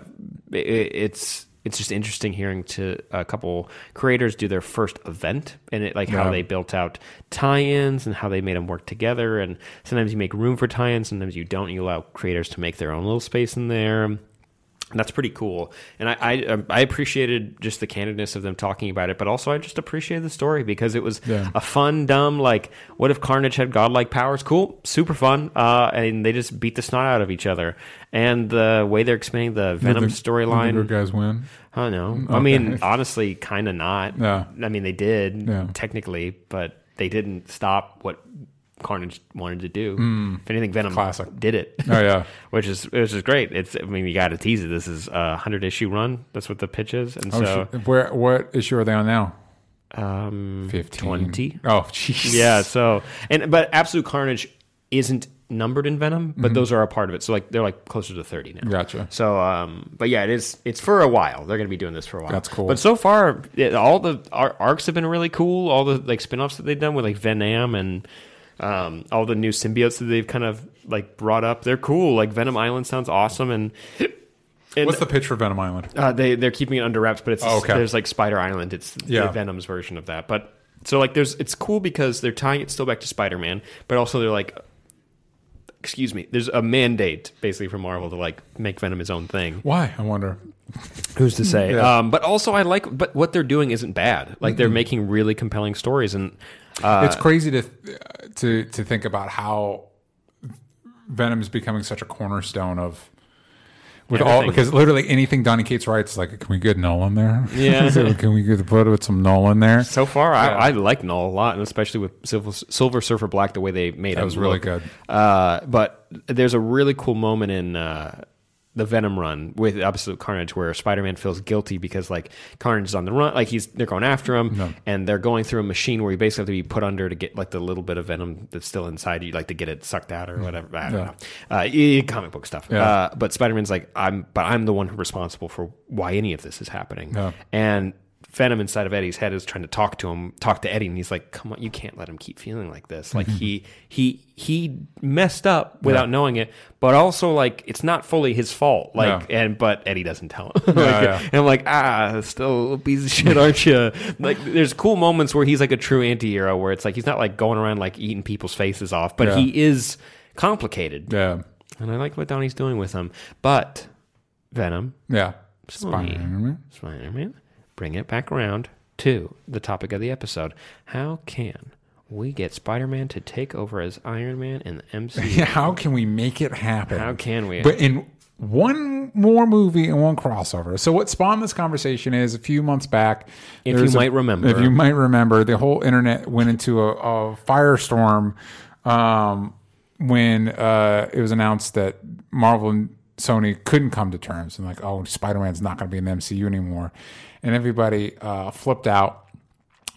it, it's. It's just interesting hearing to a couple creators do their first event and it like yeah. how they built out tie-ins and how they made them work together. And sometimes you make room for tie-ins, sometimes you don't. You allow creators to make their own little space in there. And that's pretty cool. And I, I I appreciated just the candidness of them talking about it, but also I just appreciated the story because it was yeah. a fun, dumb, like, what if Carnage had godlike powers? Cool, super fun. Uh, and they just beat the snot out of each other. And the way they're explaining the Venom storyline. Did the guys win? I don't know. Okay. I mean, honestly, kind of not. Yeah. I mean, they did, yeah. technically, but they didn't stop what Carnage wanted to do. Mm. If anything, Venom Classic. did it. Oh, yeah. which is which is great. It's I mean, you got to tease it. This is a one hundred issue run. That's what the pitch is. And oh, so, sh- where what issue are they on now? Um, fifteen. twenty. Oh, jeez. Yeah, so... and But Absolute Carnage isn't numbered in Venom, but mm-hmm. those are a part of it. So like they're like closer to thirty now. Gotcha. So um but yeah, it is it's for a while. They're going to be doing this for a while. That's cool. But so far it, all the ar- arcs have been really cool. All the like spin-offs that they've done with like Venom and um all the new symbiotes that they've kind of like brought up. They're cool. Like Venom Island sounds awesome and And, What's the pitch for Venom Island? Uh, they they're keeping it under wraps, but it's oh, okay. there's like Spider Island. It's yeah. the Venom's version of that. But so like there's it's cool because they're tying it still back to Spider-Man, but also they're like excuse me, there's a mandate basically from Marvel to like make Venom his own thing. Why? I wonder. Who's to say? Yeah. Um, but also I like, but what they're doing isn't bad. Like mm-hmm. they're making really compelling stories and uh, it's crazy to, to, to think about how Venom is becoming such a cornerstone of, with everything. all, because literally anything Donny Cates writes is like, can we get Knull in there? Yeah. so can we get put with some Knull in there? So far, yeah. I, I like Knull a lot, and especially with Silver, Silver Surfer Black, the way they made it. That was really look. good. Uh, but there's a really cool moment in uh, the Venom run with Absolute Carnage where Spider-Man feels guilty because like Carnage is on the run, like he's they're going after him, no. and they're going through a machine where you basically have to be put under to get like the little bit of Venom that's still inside you, like to get it sucked out or whatever. I don't yeah. know. Uh, comic book stuff. Yeah. Uh, but Spider-Man's like, I'm, but I'm the one who's responsible for why any of this is happening. Yeah. And Venom inside of Eddie's head is trying to talk to him, talk to Eddie, and he's like, come on, you can't let him keep feeling like this. Like he he he messed up without yeah. knowing it, but also like it's not fully his fault. Like yeah. and but Eddie doesn't tell him. like, yeah, yeah. And I'm like, ah, still a piece of shit, aren't you? like there's cool moments where he's like a true anti-hero where it's like he's not like going around like eating people's faces off, but yeah. he is complicated. Yeah. And I like what Donnie's doing with him. But Venom. Yeah. Spider-Man. Spider-Man. Bring it back around to the topic of the episode. How can we get Spider-Man to take over as Iron Man in the M C U? How can we make it happen? How can we? But in one more movie and one crossover. So what spawned this conversation is a few months back. If you might a, remember. If you might remember, the whole internet went into a, a firestorm um, when uh, it was announced that Marvel and Sony couldn't come to terms. And like, oh, Spider-Man's not going to be in the M C U anymore. And everybody uh, flipped out,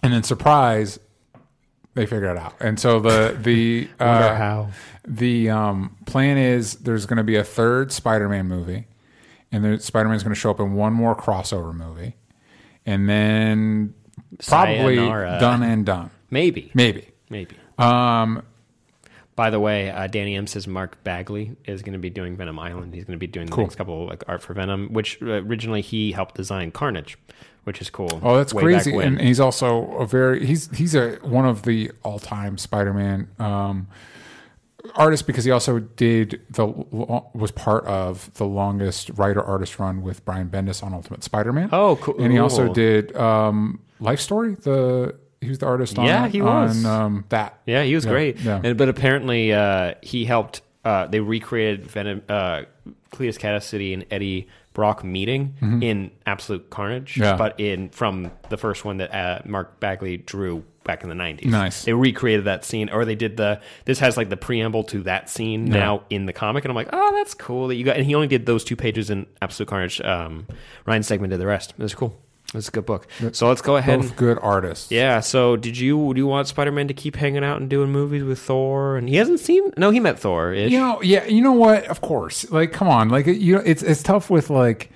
and then surprise, they figured it out. And so the the uh, how. the um, plan is there's going to be a third Spider-Man movie, and Spider-Man's going to show up in one more crossover movie, and then probably Sayonara. done and done. Maybe, maybe, maybe. Um, By the way, uh, Danny M says Mark Bagley is going to be doing Venom Island. He's going to be doing the cool. next couple like art for Venom, which originally he helped design Carnage, which is cool. Oh, that's crazy! And he's also a very he's he's a one of the all time Spider-Man um, artists because he also did the was part of the longest writer artist run with Brian Bendis on Ultimate Spider-Man. Oh, cool! And he also did um, Life Story the. He was the artist on, yeah, he was. on um, that. Yeah, he was yeah, great. Yeah. And, but apparently uh, he helped, uh, they recreated Venom, uh, Cletus Cassidy and Eddie Brock meeting mm-hmm. in Absolute Carnage, yeah. but in from the first one that uh, Mark Bagley drew back in the nineties. Nice. They recreated that scene, or they did the, this has like the preamble to that scene yeah. now in the comic, and I'm like, oh, that's cool that you got, and he only did those two pages in Absolute Carnage. Um, Ryan Stegman did the rest. It was cool. That's a good book. So let's go ahead. Both and, good artists. Yeah. So did you do you want Spider-Man to keep hanging out and doing movies with Thor? And he hasn't seen. No, he met Thor. You know. Yeah. You know what? Of course. Like, come on. Like, you know, it's it's tough with like,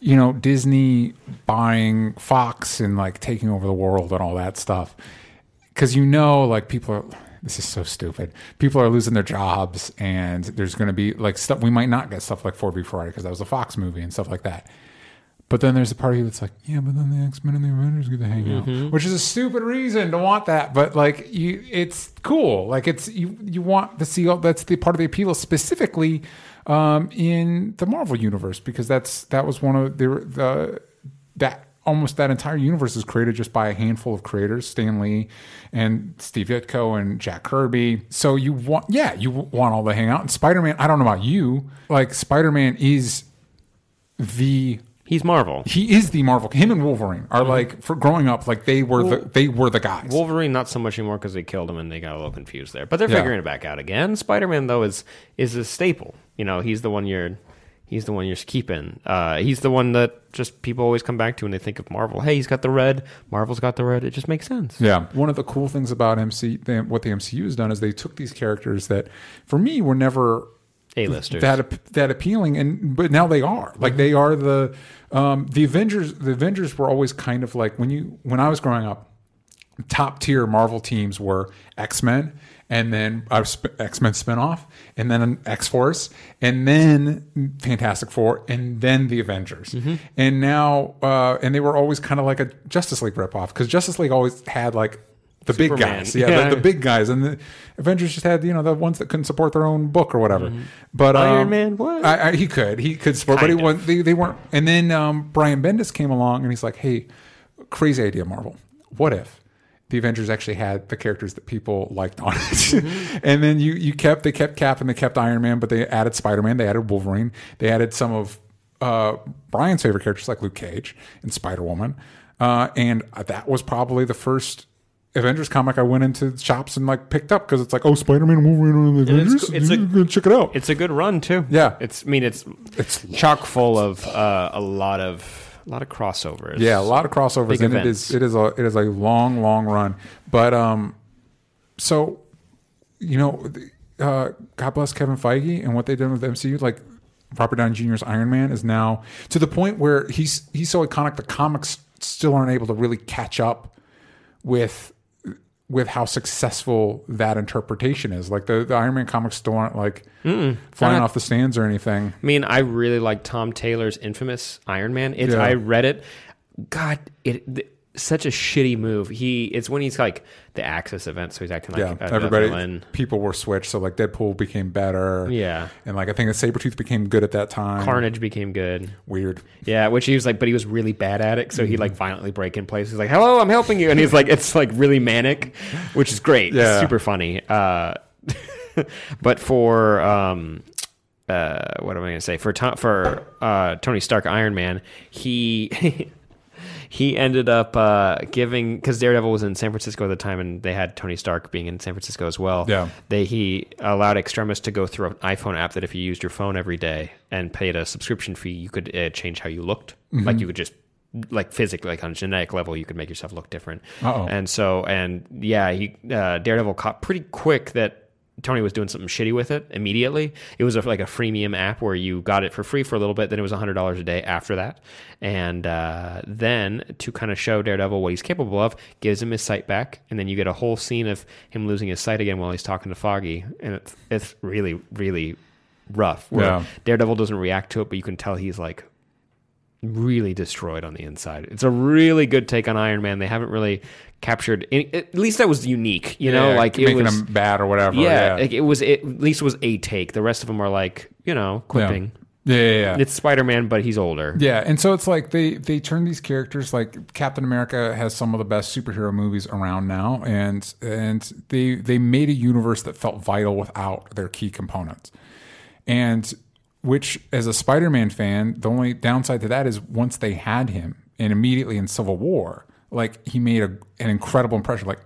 you know, Disney buying Fox and like taking over the world and all that stuff, because you know, like people are. This is so stupid. People are losing their jobs, and there's going to be like stuff. We might not get stuff like four B Ferrari because that was a Fox movie and stuff like that. But then there's a part of you that's like, yeah, but then the X-Men and the Avengers get to hang mm-hmm. out, which is a stupid reason to want that. But like, you, it's cool. Like it's you, you want to see all that's the part of the appeal specifically um, in the Marvel universe, because that's that was one of the, the that almost that entire universe is created just by a handful of creators, Stan Lee and Steve Ditko and Jack Kirby. So you want, yeah, you want all to hang out. And Spider-Man, I don't know about you, like Spider-Man is the He's Marvel. He is the Marvel. Him and Wolverine are mm-hmm. like for growing up, like they were well, the they were the guys. Wolverine not so much anymore because they killed him and they got a little confused there. But they're yeah. figuring it back out again. Spider-Man though is is a staple. You know, he's the one you're he's the one you're keeping. Uh, he's the one that just people always come back to when they think of Marvel. Hey, he's got the red. Marvel's got the red. It just makes sense. Yeah. One of the cool things about M C what the M C U has done is they took these characters that for me were never A-listers. That that appealing, and but now they are like mm-hmm. they are the um, the Avengers. The Avengers were always kind of like when you when I was growing up, top tier Marvel teams were X-Men, and then uh, X-Men spinoff, and then X-Force, and then Fantastic Four, and then the Avengers, mm-hmm. and now uh, and they were always kind of like a Justice League ripoff because Justice League always had like. The Superman. Big guys, yeah, yeah. The, the big guys, and the Avengers just had you know the ones that couldn't support their own book or whatever. Mm-hmm. But um, Iron Man, what I, I, he could, he could support, kind but he wasn't, they, they weren't. And then um, Brian Bendis came along, and he's like, "Hey, crazy idea, Marvel. What if the Avengers actually had the characters that people liked on it?" Mm-hmm. And then you you kept they kept Cap and they kept Iron Man, but they added Spider-Man, they added Wolverine, they added some of uh, Brian's favorite characters like Luke Cage and Spider-Woman, uh, and that was probably the first Avengers comic I went into shops and like picked up because it's like, oh, Spider-Man, Wolverine, and the Avengers, it's, it's a, check it out. It's a good run too. Yeah, it's I mean it's it's chock full of uh, a lot of a lot of crossovers. Yeah, a lot of crossovers, Big and events. it is it is a it is a long long run. But um, so you know, uh, God bless Kevin Feige and what they did with the M C U, like. Robert Downey Junior's Iron Man is now to the point where he's he's so iconic the comics still aren't able to really catch up with. with how successful that interpretation is. Like the, the Iron Man comics still aren't like Mm-mm. flying not, off the stands or anything. I mean, I really like Tom Taylor's infamous Iron Man. It's, yeah. I read it. God, it, it such a shitty move. He It's when he's like the Axis event, so he's acting like yeah, a everybody, villain. People were switched, so like Deadpool became better. Yeah. And like I think the Sabretooth became good at that time. Carnage became good. Weird. Yeah, which he was like, but he was really bad at it, so mm-hmm. he'd like violently break in place. He's like, hello, I'm helping you. And he's like, it's like really manic, which is great. Yeah. It's super funny. Uh, but for... Um, uh, what am I going to say? For, to- for uh, Tony Stark Iron Man, he... He ended up uh, giving, because Daredevil was in San Francisco at the time, and they had Tony Stark being in San Francisco as well. Yeah. They He allowed Extremis to go through an iPhone app that if you used your phone every day and paid a subscription fee, you could uh, change how you looked. Mm-hmm. Like you could just, like physically, like on a genetic level, you could make yourself look different. Uh-oh. And so, and yeah, he uh, Daredevil caught pretty quick that Tony was doing something shitty with it immediately. It was a, like a freemium app where you got it for free for a little bit. Then it was one hundred dollars a day after that. And uh, then to kind of show Daredevil what he's capable of, gives him his sight back. And then you get a whole scene of him losing his sight again while he's talking to Foggy. And it's, it's really, really rough. Where yeah. Daredevil doesn't react to it, but you can tell he's like really destroyed on the inside. It's a really good take on Iron Man. They haven't really captured any, at least that was unique, you know, yeah, like it was them bad or whatever. Yeah, yeah. It, it was it, at least was a take. The rest of them are like, you know, quipping. Yeah, yeah, yeah, yeah. It's Spider-Man, but he's older. Yeah, and so it's like they they turn these characters like Captain America has some of the best superhero movies around now, and and they they made a universe that felt vital without their key components, and. Which, as a Spider-Man fan, the only downside to that is once they had him, and immediately in Civil War, like, he made a, an incredible impression. Like,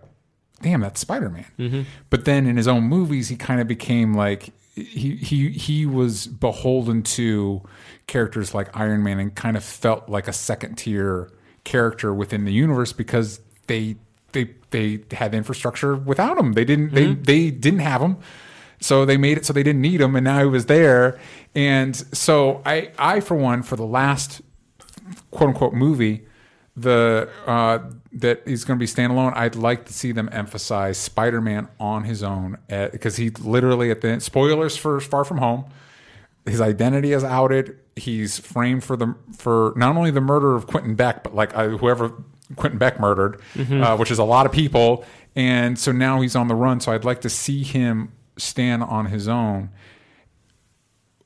damn, that's Spider-Man. Mm-hmm. But then in his own movies, he kind of became, like, he he he was beholden to characters like Iron Man and kind of felt like a second-tier character within the universe because they they they had infrastructure without him. They didn't mm-hmm. they they didn't have him. So they made it so they didn't need him, and now he was there. And so I, I for one, for the last quote-unquote movie the uh, that is going to be standalone, I'd like to see them emphasize Spider-Man on his own because he literally at the end, spoilers for Far From Home, his identity is outed. He's framed for the for not only the murder of Quentin Beck, but like uh, whoever Quentin Beck murdered, mm-hmm. uh, which is a lot of people. And so now he's on the run. So I'd like to see him stand on his own.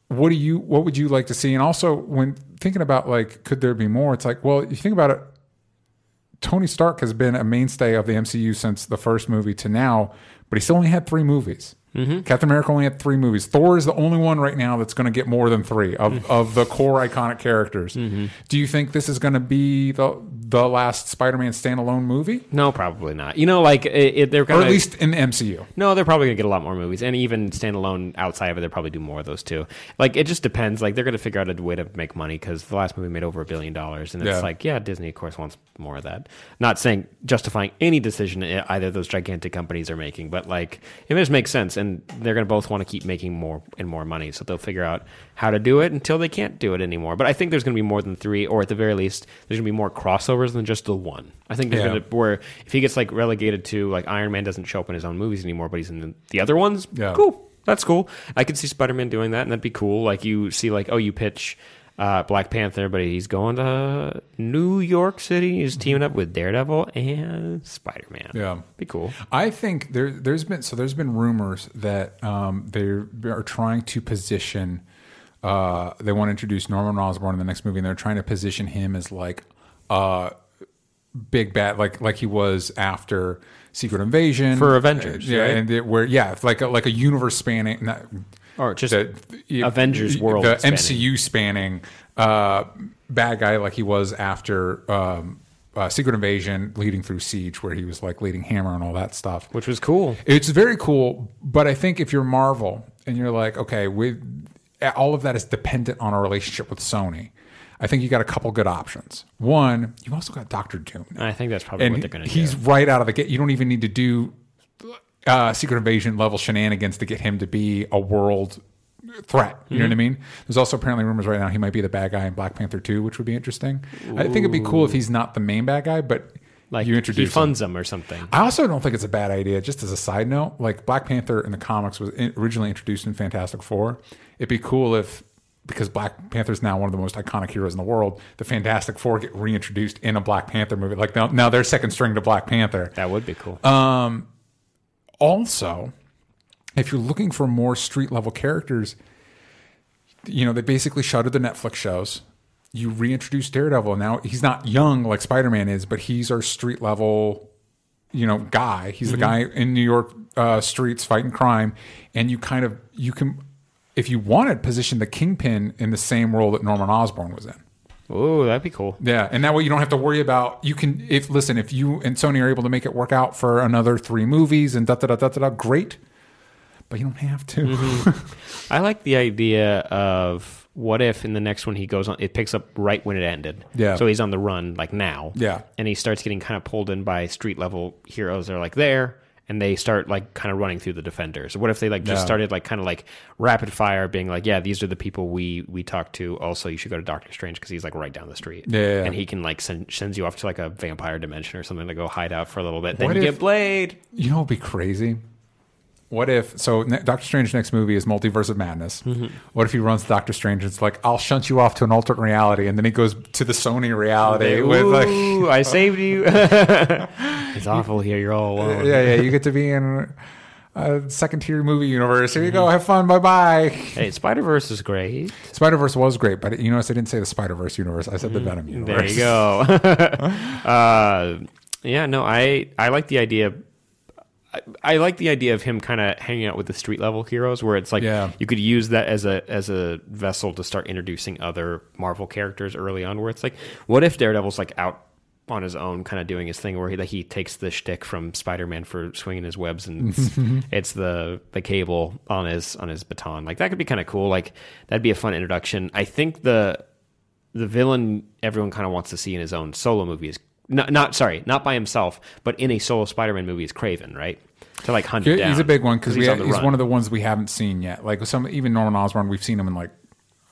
What do you? What would you like to see? And also, when thinking about like, could there be more? It's like, well, you think about it. Tony Stark has been a mainstay of the M C U since the first movie to now, but he's only had three movies. Mm-hmm. Captain America only had three movies. Thor is the only one right now that's going to get more than three of, mm-hmm. of the core iconic characters. Mm-hmm. Do you think this is going to be the the last Spider-Man standalone movie? No, probably not. You know, like it, it, they're gonna, or at least in the M C U. No, they're probably going to get a lot more movies, and even standalone outside of it, they'll probably do more of those too. Like it just depends. Like they're going to figure out a way to make money because the last movie made over a billion dollars, and it's yeah. like yeah, Disney of course wants more of that. Not saying justifying any decision either of those gigantic companies are making, but like it just makes sense. And they're going to both want to keep making more and more money. So they'll figure out how to do it until they can't do it anymore. But I think there's going to be more than three, or at the very least, there's going to be more crossovers than just the one. I think there's yeah. going to where if he gets like relegated to like Iron Man doesn't show up in his own movies anymore, but he's in the, the other ones. Yeah. Cool. That's cool. I could see Spider-Man doing that, and that'd be cool. Like you see like, oh, you pitch uh, Black Panther, but he's going to New York City. He's teaming up with Daredevil and Spider-Man. Yeah, be cool. I think there, there's been so there's been rumors that um, they are trying to position. Uh, they want to introduce Norman Osborn in the next movie, and they're trying to position him as like uh, big bad, like like he was after Secret Invasion for Avengers. Uh, yeah, right? And it, where yeah, like a, like a universe spanning. Not, Or just the, Avengers world, the spanning. M C U spanning uh, bad guy like he was after um, uh, Secret Invasion, leading through Siege, where he was like leading Hammer and all that stuff, which was cool. It's very cool, but I think if you're Marvel and you're like, okay, we all of that is dependent on our relationship with Sony. I think you got a couple good options. One, you also got Doctor Doom. I think that's probably and what they're going to do. He's right out of the gate. You don't even need to do. Uh, Secret Invasion level shenanigans to get him to be a world threat. You mm-hmm. know what I mean? There's also apparently rumors right now he might be the bad guy in Black Panther two, which would be interesting. Ooh. I think it'd be cool if he's not the main bad guy, but like you introduce he funds him. him or something. I also don't think it's a bad idea. Just as a side note, like Black Panther in the comics was originally introduced in Fantastic Four. It'd be cool if, because Black Panther is now one of the most iconic heroes in the world, the Fantastic Four get reintroduced in a Black Panther movie. Like now, now they're second string to Black Panther. That would be cool. Um, Also, if you're looking for more street-level characters, you know, they basically shuttered the Netflix shows. You reintroduce Daredevil. Now, he's not young like Spider-Man is, but he's our street-level, you know, guy. He's mm-hmm. the guy in New York uh, streets fighting crime. And you kind of, you can, if you wanted, position the Kingpin in the same role that Norman Osborn was in. Oh, that'd be cool. Yeah, and that way you don't have to worry about you can if listen if you and Sony are able to make it work out for another three movies and da da da da da. Great, but you don't have to. Mm-hmm. I like the idea of what if in the next one he goes on, it picks up right when it ended. Yeah, so he's on the run like now. Yeah, and he starts getting kind of pulled in by street level heroes that are like there. And they start like kind of running through the defenders. What if they like just yeah. started like kind of like rapid fire, being like, "Yeah, these are the people we we talked to." Also, you should go to Doctor Strange because he's like right down the street. Yeah, yeah, and he can like send, sends you off to like a vampire dimension or something to go hide out for a little bit. Then what you if, get Blade. You know, it'd be crazy. What if so? Ne- Doctor Strange's next movie is Multiverse of Madness. Mm-hmm. What if he runs Doctor Strange? And it's like I'll shunt you off to an alternate reality, and then he goes to the Sony reality. Ooh, with like, I saved you. It's awful here. You're all alone. Yeah, yeah. You get to be in a second-tier movie universe. Here you go. Have fun. Bye-bye. Hey, Spider-Verse is great. Spider-Verse was great, but you notice I didn't say the Spider-Verse universe. I said the Venom universe. There you go. uh, yeah, no, I, I like the idea... I, I like the idea of him kind of hanging out with the street level heroes, where it's like yeah. you could use that as a as a vessel to start introducing other Marvel characters early on, where it's like, what if Daredevil's like out on his own, kind of doing his thing, where he like, he takes the shtick from Spider-Man for swinging his webs, and it's, it's the the cable on his on his baton. Like that could be kind of cool. Like that'd be a fun introduction. I think the the villain everyone kind of wants to see in his own solo movie is not, not sorry, not by himself, but in a solo Spider-Man movie is Craven, right? To like hunt him down. He's a big one because he's, he's one of the ones we haven't seen yet. Like some, even Norman Osborn, we've seen him in like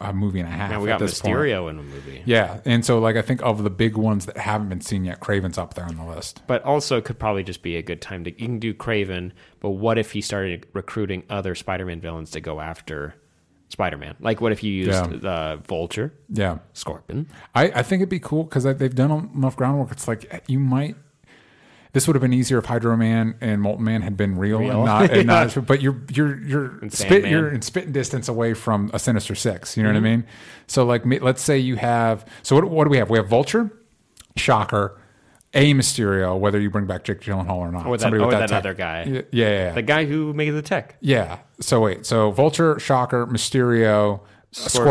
a movie and a half. Now we got Mysterio in a movie. Yeah, and so like I think of the big ones that haven't been seen yet, Craven's up there on the list. But also could probably just be a good time to you can do Craven. But what if he started recruiting other Spider-Man villains to go after Spider-Man? Like what if you used yeah. the Vulture? Yeah, Scorpion. I, I think it'd be cool because they've done enough groundwork. It's like you might. This would have been easier if Hydro Man and Molten Man had been real, real. and not. And yeah. not but you're you're you're and spit Sandman. You're in spitting distance away from a Sinister Six. You know mm-hmm. what I mean? So like, let's say you have. So what, what do we have? We have Vulture, Shocker, a Mysterio. Whether you bring back Jake Gyllenhaal or not, or that, Somebody or with that, that other guy. Yeah, yeah, yeah, the guy who made the tech. Yeah. So wait. So Vulture, Shocker, Mysterio, Scorpion.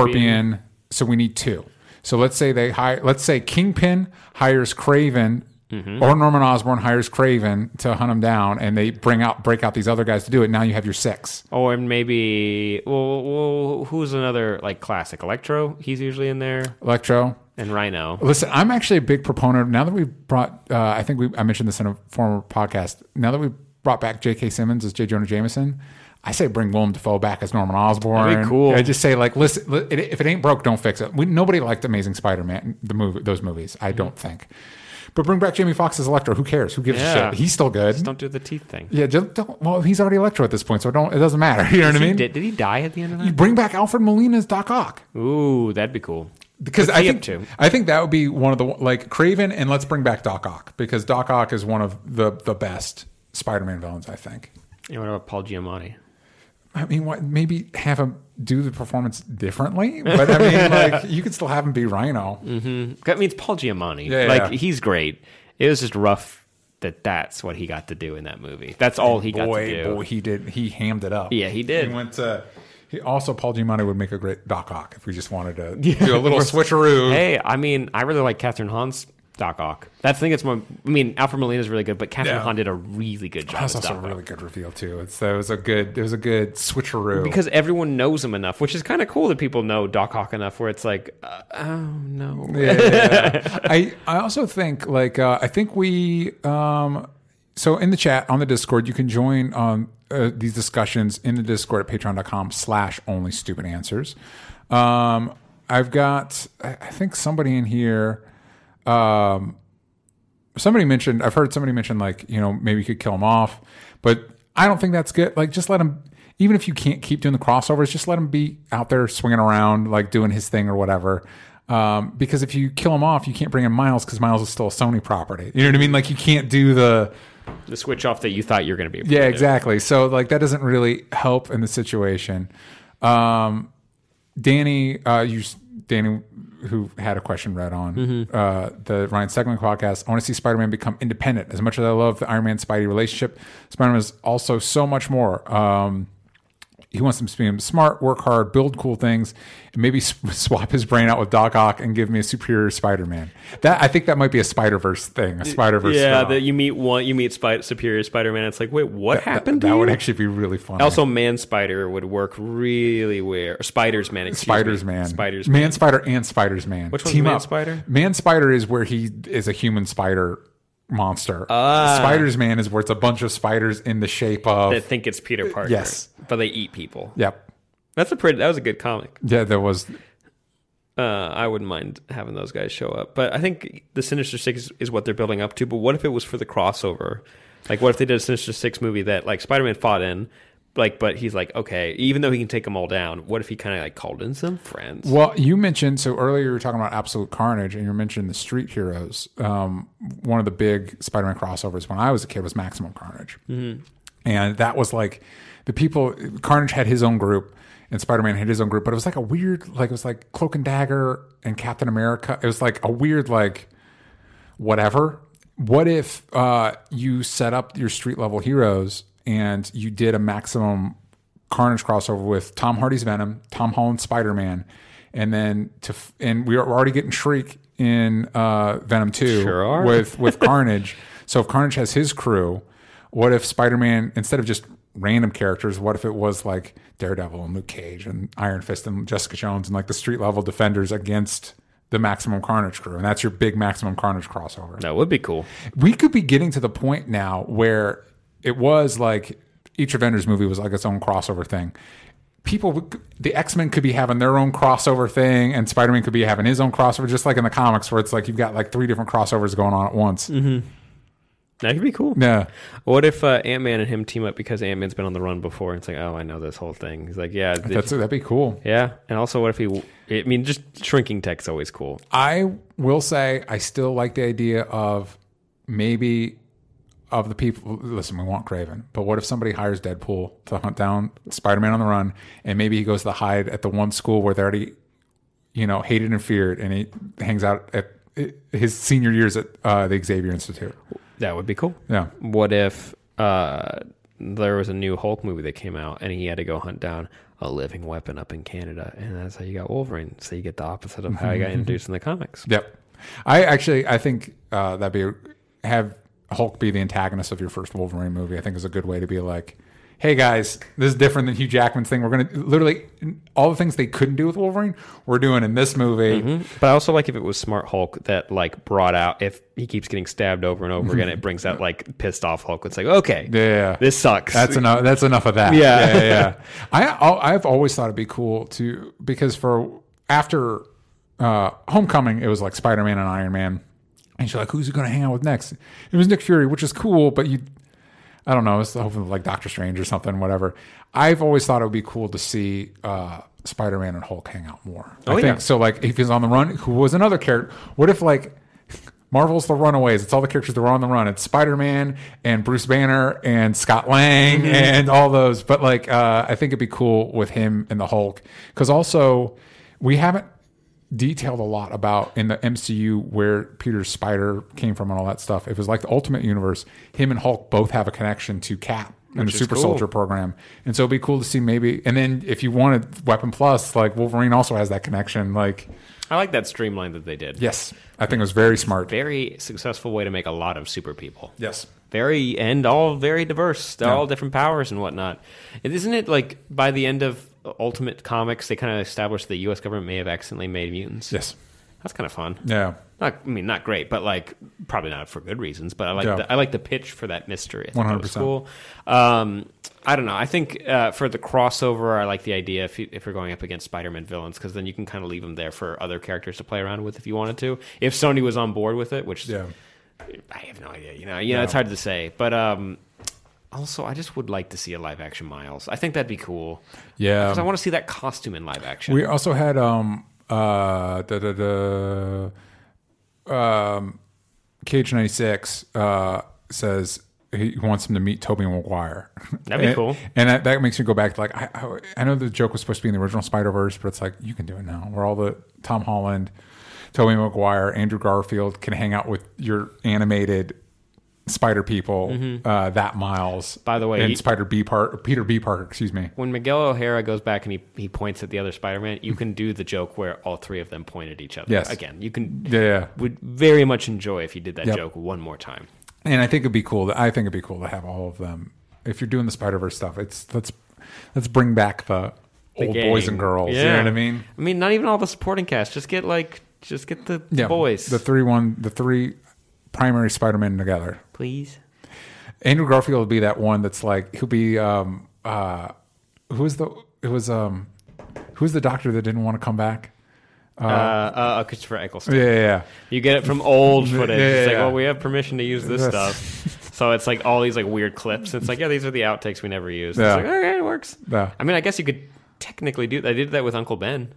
Scorpion. So we need two. So let's say they hire. Let's say Kingpin hires Craven. Mm-hmm. Or Norman Osborn hires Craven to hunt him down, and they bring out break out these other guys to do it. Now you have your six. Oh, and maybe well, well who's another like classic Electro? He's usually in there. Electro and Rhino. Listen, I'm actually a big proponent. Now that we brought, uh, I think we I mentioned this in a former podcast. Now that we brought back J K. Simmons as J. Jonah Jameson, I say bring Willem Dafoe back as Norman Osborn. That'd be cool. I just say like, listen, if it ain't broke, don't fix it. We, nobody liked Amazing Spider-Man, the movie, those movies. I mm-hmm. don't think. But bring back Jamie Foxx as Electro. Who cares? Who gives yeah. a shit? He's still good. Just don't do the teeth thing. Yeah, just don't. Well, he's already Electro at this point, so don't. It doesn't matter. You know what I mean? Did, did he die at the end of that? You bring back Alfred Molina as Doc Ock. Ooh, that'd be cool. Because I think too. I think that would be one of the like Craven, and let's bring back Doc Ock because Doc Ock is one of the the best Spider-Man villains, I think. And what about Paul Giamatti? I mean, what? Maybe have him do the performance differently, but I mean, like you could still have him be Rhino. Mm-hmm. That means Paul Giamatti. Yeah, like yeah. he's great. It was just rough that that's what he got to do in that movie. That's all he boy, got to do. Boy, he did. He hammed it up. Yeah, he did. He went to. He, also, Paul Giamatti would make a great Doc Ock if we just wanted to yeah. do a little switcheroo. Hey, I mean, I really like Catherine Hahn's Doc Ock. That's the thing. It's more. I mean, Alfred Molina is really good, but Catherine yeah. Hahn did a really good job. That's also Doc a really Ock. Good reveal too. It's, uh, it was a good. It was a good switcheroo because everyone knows him enough, which is kind of cool that people know Doc Ock enough. Where it's like, uh, oh no. Yeah, yeah. I I also think like uh, I think we um so in the chat on the Discord you can join um uh, these discussions in the Discord at patreon dot com slash only stupid answers. Um, I've got I, I think somebody in here. Um, somebody mentioned, I've heard somebody mention like, you know, maybe you could kill him off, but I don't think that's good. Like just let him, even if you can't keep doing the crossovers, just let him be out there swinging around, like doing his thing or whatever. Um, because if you kill him off, you can't bring in Miles because Miles is still a Sony property. You know what I mean? Like you can't do the, the switch off that you thought you were going to be able to do. Yeah, exactly. So like that doesn't really help in the situation. Um, Danny, uh, you Danny, who had a question read on mm-hmm. uh, the Ryan Stegman podcast. I want to see Spider-Man become independent. As much as I love the Iron Man-Spidey relationship, Spider-Man is also so much more. Um, he wants him to be smart, work hard, build cool things, and maybe sw- swap his brain out with Doc Ock and give me a superior Spider-Man. That I think that might be a Spider-Verse thing, a Spider-Verse Yeah, style. That you meet one, you meet Sp- superior Spider-Man. It's like, wait, what that, happened that, to that you? That would actually be really funny. Also, Man-Spider would work really weird. Spiders Man, excuse Spiders me. Man. Spiders Man. Man-Spider and Spiders Man. Which one's Team Man-Spider? Up. Man-Spider is where he is a human spider monster. Uh, Spiders Man is where it's a bunch of spiders in the shape of. They think it's Peter Parker. Yes, but they eat people. Yep, that's a pretty. That was a good comic. Yeah, there was. Uh, I wouldn't mind having those guys show up, but I think the Sinister Six is, is what they're building up to. But what if it was for the crossover? Like, what if they did a Sinister Six movie that like Spider-Man fought in? Like, but he's like, okay, even though he can take them all down, what if he kind of like called in some friends? Well, you mentioned, so earlier you were talking about Absolute Carnage and you mentioned the street heroes. Um, one of the big Spider-Man crossovers when I was a kid was Maximum Carnage. Mm-hmm. And that was like the people, Carnage had his own group and Spider-Man had his own group, but it was like a weird, like it was like Cloak and Dagger and Captain America. It was like a weird, like whatever. What if uh, you set up your street level heroes and you did a Maximum Carnage crossover with Tom Hardy's Venom, Tom Holland's Spider-Man, and then to f- and we are already getting Shriek in uh, Venom two sure with with Carnage. So if Carnage has his crew, what if Spider-Man, instead of just random characters, what if it was like Daredevil and Luke Cage and Iron Fist and Jessica Jones and like the street level defenders against the Maximum Carnage crew, and that's your big Maximum Carnage crossover. That would be cool. We could be getting to the point now where it was like each Avengers movie was like its own crossover thing. People, the X-Men could be having their own crossover thing, and Spider-Man could be having his own crossover, just like in the comics where it's like you've got like three different crossovers going on at once. Mm-hmm. That could be cool. Yeah. What if uh, Ant-Man and him team up because Ant-Man's been on the run before? And it's like, oh, I know this whole thing. He's like, yeah. That's, you... That'd be cool. Yeah. And also, what if he... I mean, just shrinking tech's always cool. I will say I still like the idea of maybe of the people... Listen, we want Kraven. But what if somebody hires Deadpool to hunt down Spider-Man on the run, and maybe he goes to hide at the one school where they're already, you know, hated and feared, and he hangs out at his senior years at uh, the Xavier Institute? That would be cool. Yeah. What if uh, there was a new Hulk movie that came out and he had to go hunt down a living weapon up in Canada, and that's how you got Wolverine. So you get the opposite of how he got introduced in the comics. Yep. I actually I think uh, that'd be have Hulk be the antagonist of your first Wolverine movie. I think is a good way to be like, hey guys, this is different than Hugh Jackman's thing. We're going to literally all the things they couldn't do with Wolverine, we're doing in this movie. Mm-hmm. But I also like if it was Smart Hulk that like brought out, if he keeps getting stabbed over and over again, it brings out like pissed off Hulk. It's like, okay, yeah, this sucks. That's enough. That's enough of that. Yeah. yeah, yeah. I, I've always thought it'd be cool to, because for after uh, Homecoming, it was like Spider-Man and Iron Man. And you're like, who's he going to hang out with next? It was Nick Fury, which is cool, but you, I don't know. It's hopefully like Doctor Strange or something, whatever. I've always thought it would be cool to see uh, Spider-Man and Hulk hang out more. Oh, I think yeah. so. Like if he's on the run, who was another character? What if like Marvel's The Runaways? It's all the characters that were on the run. It's Spider-Man and Bruce Banner and Scott Lang mm-hmm. and all those. But like uh, I think it'd be cool with him and the Hulk, because also we haven't detailed a lot about in the M C U where Peter's spider came from and all that stuff. It was like the Ultimate Universe. Him and Hulk both have a connection to Cap and the Super cool. Soldier program. And so it'd be cool to see maybe. And then if you wanted Weapon Plus, like Wolverine also has that connection. Like I like that streamline that they did. Yes. I think it was very smart. Very successful way to make a lot of super people. Yes. Very, and all very diverse. Yeah. All different powers and whatnot. And isn't it like by the end of Ultimate Comics, they kind of established the U S government may have accidentally made mutants. Yes. That's kind of fun. Yeah. Not, I mean, not great, but like probably not for good reasons, but I like, yeah. the, I like the pitch for that mystery. I think that was cool. Um, I don't know. I think uh, for the crossover, I like the idea if, you, if you're going up against Spider-Man villains, because then you can kind of leave them there for other characters to play around with if you wanted to. If Sony was on board with it, which yeah. I have no idea. You know, you know, yeah. It's hard to say. But um, also, I just would like to see a live-action Miles. I think that'd be cool. Yeah. Because I want to see that costume in live-action. We also had um, uh, da, da, da, um, Cage ninety-six uh, says he wants him to meet Tobey Maguire. That'd be and, cool. And that, that makes me go back to like, I, I, I know the joke was supposed to be in the original Spider-Verse, but it's like, you can do it now. We're all the Tom Holland, Tobey Maguire, Andrew Garfield can hang out with your animated Spider people, mm-hmm. uh, that Miles. By the way, and he, Spider B Park, Peter B Parker, excuse me. When Miguel O'Hara goes back and he, he points at the other Spider-Man, you can do the joke where all three of them point at each other. Yes. Again, you can. Yeah. Would very much enjoy if you did that yep. joke one more time. And I think it'd be cool. To, I think it'd be cool to have all of them. If you're doing the Spider-Verse stuff, it's let's let's bring back the, the old gang. Boys and girls. Yeah. You know what I mean? I mean, not even all the supporting cast. Just get like, just get the, the yeah, boys. The three one, the three. primary Spider-Man together, please. Andrew Garfield will be that one that's like he'll be um uh who's the it was um who's the doctor that didn't want to come back uh uh, uh Christopher Eccleston. yeah, yeah yeah you get it from old footage. yeah, yeah, it's like yeah. Well, we have permission to use this yes. stuff, so it's like all these like weird clips. It's like yeah these are the outtakes we never use. yeah. It's like okay, it works. yeah. I mean, I guess you could technically do that. I did that with Uncle Ben.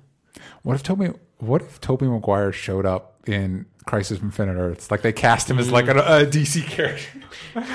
What if Tobey what if Tobey Maguire showed up in Crisis of Infinite Earths? Like they cast him as like a, a D C character.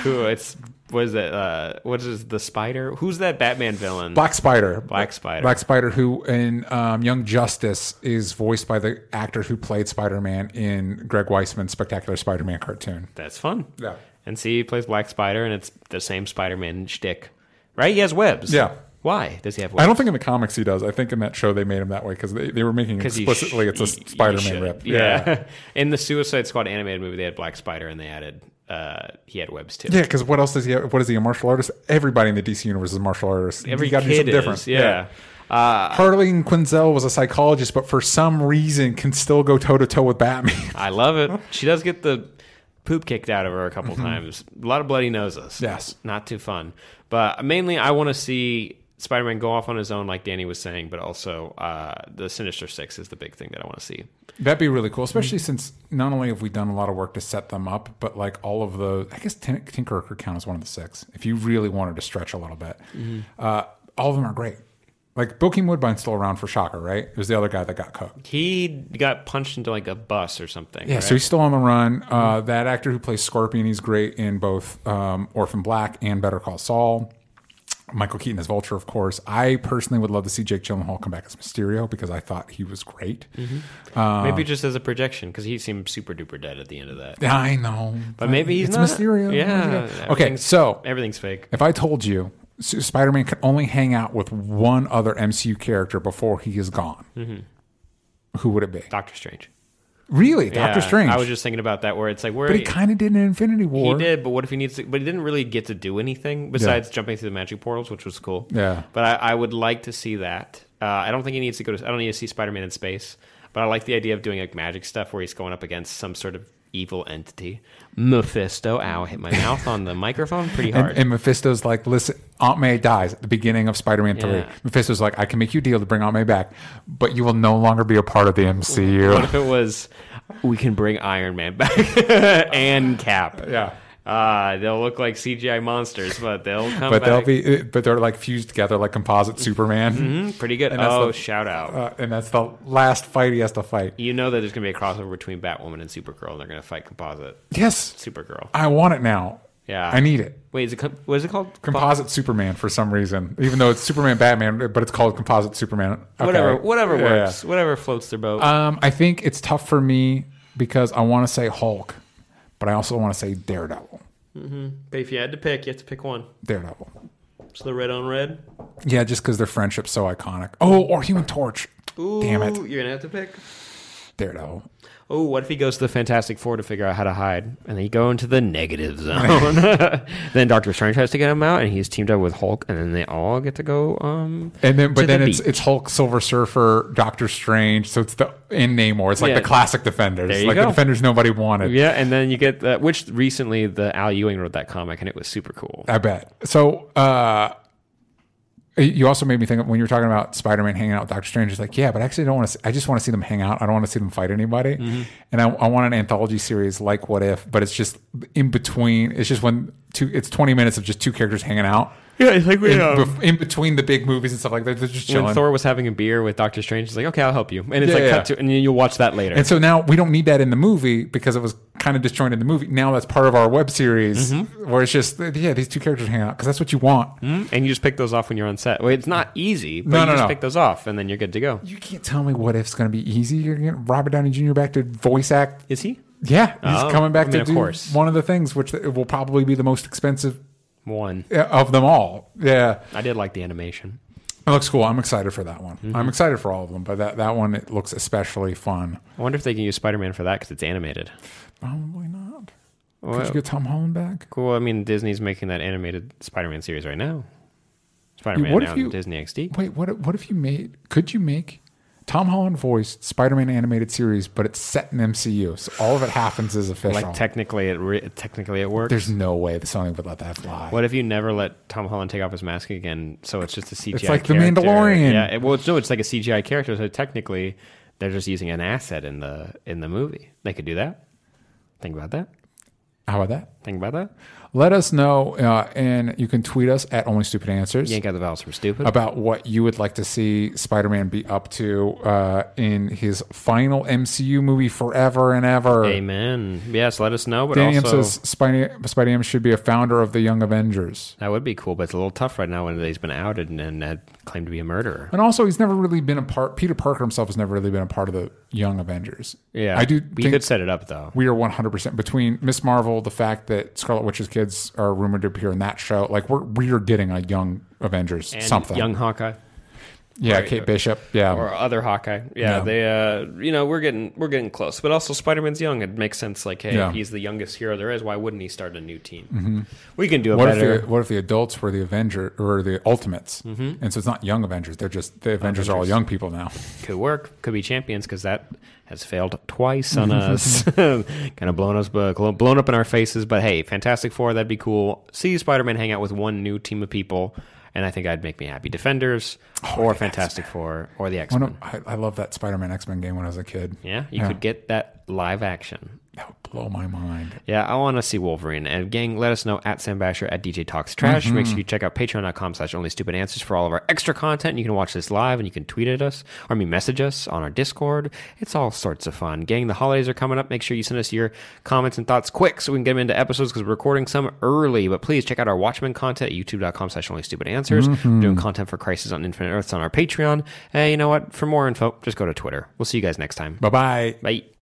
Cool. It's what is it? Uh, what is the Spider? Who's that Batman villain? Black Spider. Black Spider. Black Spider, who in um, Young Justice is voiced by the actor who played Spider-Man in Greg Weisman's Spectacular Spider-Man cartoon. That's fun. Yeah. And see, he plays Black Spider, and it's the same Spider-Man shtick, right? He has webs. Yeah. Why does he have webs? I don't think in the comics he does. I think in that show they made him that way because they, they were making explicitly sh- it's a Spider-Man rip. Yeah. yeah. In the Suicide Squad animated movie, they had Black Spider and they added uh, he had webs too. Yeah, because what else does he have? What is he, a martial artist? Everybody in the D C universe is a martial artist. Every you gotta kid do something is. Different. Yeah. yeah. Uh, Harlan Quinzel was a psychologist, but for some reason can still go toe-to-toe with Batman. I love it. She does get the poop kicked out of her a couple mm-hmm. times. A lot of bloody noses. Yes. Not too fun. But mainly I want to see Spider-Man go off on his own, like Danny was saying, but also uh, the Sinister Six is the big thing that I want to see. That'd be really cool, especially mm-hmm. since not only have we done a lot of work to set them up, but like all of the... I guess Tinkerer could count as one of the six, if you really wanted to stretch a little bit. Mm-hmm. Uh, all of them are great. Like, Bokeem Woodbine's still around for Shocker, right? It was the other guy that got cooked. He got punched into, like, a bus or something. Yeah, right? So he's still on the run. Uh, that actor who plays Scorpion, he's great in both um, Orphan Black and Better Call Saul. Michael Keaton as Vulture, of course. I personally would love to see Jake Gyllenhaal come back as Mysterio because I thought he was great. Mm-hmm. Uh, maybe just as a projection because he seemed super-duper dead at the end of that. I know. But maybe he's it's not. It's Mysterio. Yeah. Okay, so. Everything's fake. If I told you. So Spider-Man can only hang out with one other M C U character before he is gone. Mm-hmm. Who would it be? Doctor Strange. Really? Yeah, Doctor Strange. I was just thinking about that where it's like... where But he kind of did in Infinity War. He did, but what if he needs to... But he didn't really get to do anything besides yeah. jumping through the magic portals, which was cool. Yeah. But I, I would like to see that. Uh, I don't think he needs to go to... I don't need to see Spider-Man in space, but I like the idea of doing like magic stuff where he's going up against some sort of evil entity. Mephisto. Ow, I hit my mouth on the microphone pretty hard. And, and Mephisto's like, listen, Aunt May dies at the beginning of Spider-Man three. Yeah. Mephisto's like, I can make you a deal to bring Aunt May back, but you will no longer be a part of the M C U. What if it was, we can bring Iron Man back and Cap. Yeah. Uh, they'll look like C G I monsters, but they'll come but back. But they'll be, but they're like fused together like composite Superman. Mm-hmm, pretty good. And oh, the, shout out! Uh, and that's the last fight he has to fight. You know that there's gonna be a crossover between Batwoman and Supergirl, and they're gonna fight composite. Yes, Supergirl. I want it now. Yeah, I need it. Wait, is it what is it called? Composite Superman for some reason, even though it's Superman Batman, but it's called Composite Superman. Okay. Whatever, whatever yeah, works, yeah. whatever floats their boat. Um, I think it's tough for me because I want to say Hulk. But I also want to say Daredevil. Mm-hmm. But if you had to pick, you have to pick one. Daredevil. So the red on red? Yeah, just because their friendship's so iconic. Oh, or Human Torch. Ooh, damn it. You're going to have to pick? Daredevil. Oh, what if he goes to the Fantastic Four to figure out how to hide? And they go into the negative zone. Then Doctor Strange has to get him out, and he's teamed up with Hulk, and then they all get to go um, and then, But to then the it's beach. It's Hulk, Silver Surfer, Doctor Strange, so it's the in Namor. It's like yeah. the classic Defenders. There you like go. The Defenders nobody wanted. Yeah, and then you get that, which recently the Al Ewing wrote that comic, and it was super cool. I bet. So... uh You also made me think of when you were talking about Spider-Man hanging out with Doctor Strange. It's like, yeah, but I actually don't want to. See, I just want to see them hang out. I don't want to see them fight anybody. Mm-hmm. And I, I want an anthology series like What If, but it's just in between. It's just when two. It's twenty minutes of just two characters hanging out. Yeah, it's like we in, um, in between the big movies and stuff like that. They're just chilling. When Thor was having a beer with Doctor Strange, he's like, "Okay, I'll help you," and it's yeah, like yeah. cut to, and you'll watch that later. And so now we don't need that in the movie because it was kind of disjointed in the movie. Now that's part of our web series mm-hmm. where it's just yeah, these two characters hang out because that's what you want. Mm-hmm. And you just pick those off when you're on set. Well, it's not easy, but no, you no, just no. pick those off, and then you're good to go. You can't tell me What If it's going to be easy. You're going to get Robert Downey Junior back to voice act. Is he? Yeah, he's oh, coming back I mean, to do course. one of the things, which will probably be the most expensive. One of them all. Yeah. I did like the animation. It looks cool. I'm excited for that one. Mm-hmm. I'm excited for all of them, but that, that one, it looks especially fun. I wonder if they can use Spider-Man for that because it's animated. Probably not. Well, could you get Tom Holland back? Cool. I mean, Disney's making that animated Spider-Man series right now. Spider-Man what now if you, Disney X D. Wait, what, what if you made... Could you make... Tom Holland voiced Spider-Man animated series, but it's set in M C U, so all of it happens as official. Like technically, it re- technically it works. There's no way that Sony would let that fly. What if you never let Tom Holland take off his mask again? So it's just a C G I. It's like character. The Mandalorian. Yeah. It, well, it's, no, it's like a C G I character. So technically, they're just using an asset in the in the movie. They could do that. Think about that. How about that? Think about that. Let us know, uh, and you can tweet us at Only Stupid Answers. You ain't got the vowels from stupid. About what you would like to see Spider-Man be up to uh, in his final M C U movie forever and ever. Amen. Yes, let us know. But Danny also, M says Spidey, Spidey M should be a founder of the Young Avengers. That would be cool, but it's a little tough right now when he's been outed and, and had claimed to be a murderer. And also, he's never really been a part. Peter Parker himself has never really been a part of the Young Avengers. Yeah, I do. We could set it up though. We are one hundred percent between Miz Marvel, the fact that Scarlet Witch's kid. Are rumored to appear in that show. Like we're we're getting a Young Avengers and something. Young Hawkeye. Yeah, right. Kate Bishop. Yeah, or other Hawkeye. Yeah, yeah. They, uh, you know, we're getting we're getting close. But also, Spider-Man's young. It makes sense. Like, hey, yeah. He's the youngest hero there is. Why wouldn't he start a new team? Mm-hmm. We can do it what better. If the, what if the adults were the Avenger or the Ultimates? Mm-hmm. And so it's not young Avengers. They're just the Avengers, Avengers. are all young people now. Could work. Could be champions because that has failed twice on us. Kind of blown us, blown up in our faces. But hey, Fantastic Four. That'd be cool. See Spider-Man hang out with one new team of people. And I think I'd make me happy. Defenders oh, or Fantastic X-Men. Four or the X-Men. I, I love that Spider-Man X-Men game when I was a kid. Yeah, you yeah. could get that live action. That would blow my mind. Yeah, I want to see Wolverine. And gang, let us know at Sam Basher, at D J Talks Trash. Mm-hmm. Make sure you check out patreon.com slash only stupid answers for all of our extra content. And you can watch this live and you can tweet at us or I mean, message us on our Discord. It's all sorts of fun. Gang, the holidays are coming up. Make sure you send us your comments and thoughts quick so we can get them into episodes because we're recording some early. But please check out our Watchmen content at youtube.com slash only stupid answers. Mm-hmm. We're doing content for Crisis on Infinite Earths on our Patreon. Hey, you know what? For more info, just go to Twitter. We'll see you guys next time. Bye-bye. Bye.